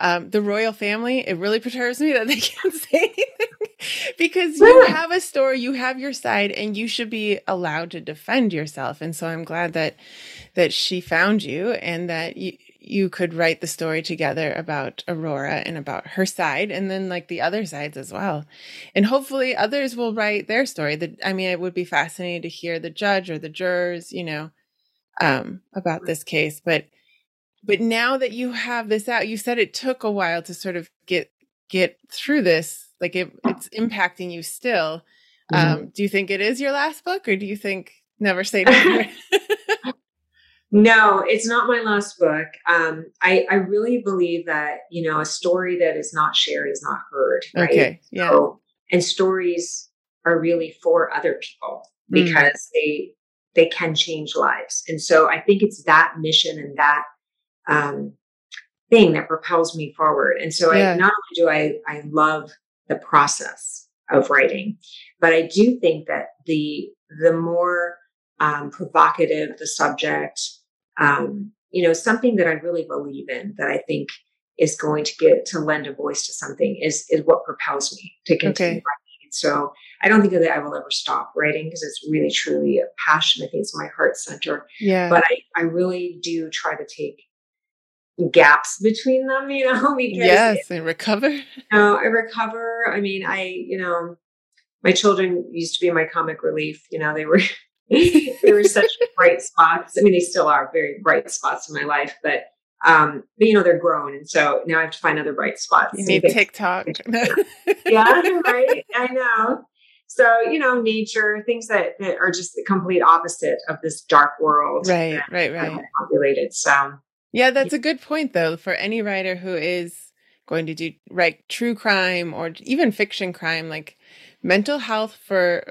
The royal family, it really perturbs me that they can't say anything because you have a story, you have your side, and you should be allowed to defend yourself. And so I'm glad that she found you and that you could write the story together about Aurora and about her side and then like the other sides as well. And hopefully others will write their story. I mean, it would be fascinating to hear the judge or the jurors, you know, about this case. But now that you have this out, you said it took a while to sort of get through this, like it's impacting you still. Do you think it is your last book or do you think Never Say Never? No, it's not my last book. I really believe that, you know, a story that is not shared is not heard. Right. Okay, yeah. So, and stories are really for other people because they can change lives. And so I think it's that mission and that thing that propels me forward. And so I not only do I love the process of writing, but I do think that the more provocative the subject, you know, something that I really believe in that I think is going to get to lend a voice to something is what propels me to continue writing. And so I don't think that I will ever stop writing because it's really, truly a passion. I think it's my heart center. Yeah. But I really do try to take gaps between them, you know, because and recover. You know, I recover. I mean, you know, my children used to be my comic relief. You know, they were they were such bright spots. I mean, they still are very bright spots in my life, but you know, they're grown. And so now I have to find other bright spots. You need TikTok. Yeah, right. I know. So, you know, nature, things that are just the complete opposite of this dark world. Right. Populated. So yeah, that's a good point though, for any writer who is going to do true crime or even fiction crime, like mental health for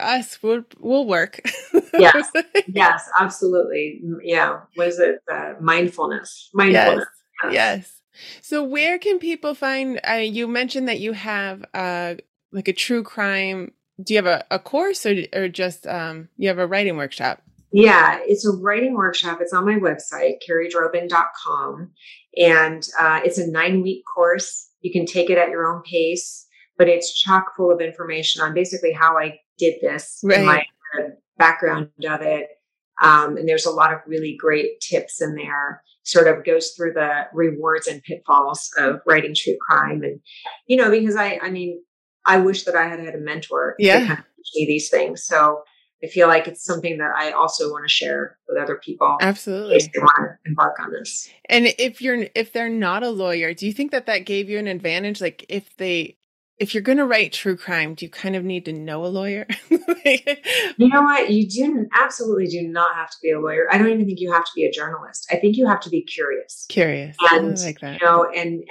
us will work. Yes. Yes, absolutely. Yeah. What is it? Mindfulness. Yes. Yes. So where can people find, you mentioned that you have like a true crime do you have a course or just you have a writing workshop? Yeah, it's a writing workshop. It's on my website, carriedrobin.com. And it's a 9-week course. You can take it at your own pace, but it's chock full of information on basically how I did this, my background of it. And there's a lot of really great tips in there, sort of goes through the rewards and pitfalls of writing true crime. And, you know, because I mean, I wish that I had had a mentor to kind of teach me these things. So I feel like it's something that I also want to share with other people. Absolutely. If they want to embark on this. And if they're not a lawyer, do you think that that gave you an advantage? Like if you're going to write true crime, do you kind of need to know a lawyer? You know what? You absolutely do not have to be a lawyer. I don't even think you have to be a journalist. I think you have to be curious. And, like that. You know, and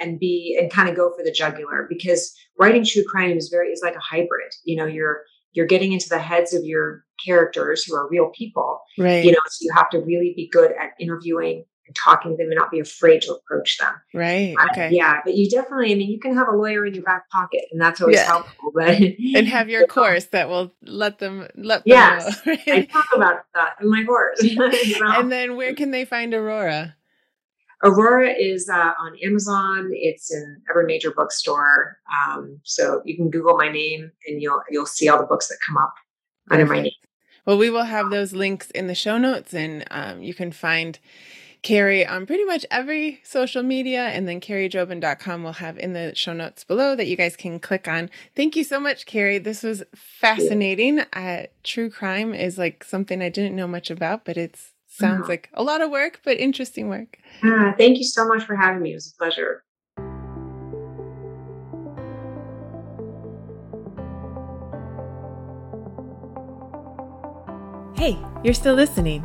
kind of go for the jugular, because writing true crime is like a hybrid. You know, you're getting into the heads of your characters who are real people, right? You know, so you have to really be good at interviewing and talking to them and not be afraid to approach them. Right. Okay. Yeah. But you definitely, I mean, you can have a lawyer in your back pocket, and that's always helpful. But and have your course that will let them know, right? I talk about that in my course. You know? And then where can they find Aurora? Aurora is on Amazon. It's in every major bookstore. So you can Google my name and you'll see all the books that come up under my name. Well, we will have those links in the show notes, and you can find Carrie on pretty much every social media, and then carriedrobin.com will have in the show notes below that you guys can click on. Thank you so much, Carrie. This was fascinating. True crime is like something I didn't know much about, but it's sounds like a lot of work, but interesting work. Thank you so much for having me. It was a pleasure. Hey, you're still listening.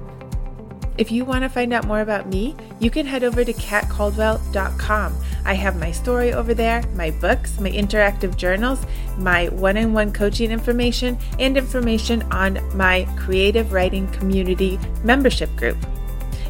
If you want to find out more about me, you can head over to katcaldwell.com. I have my story over there, my books, my interactive journals, my one-on-one coaching information, and information on my creative writing community membership group.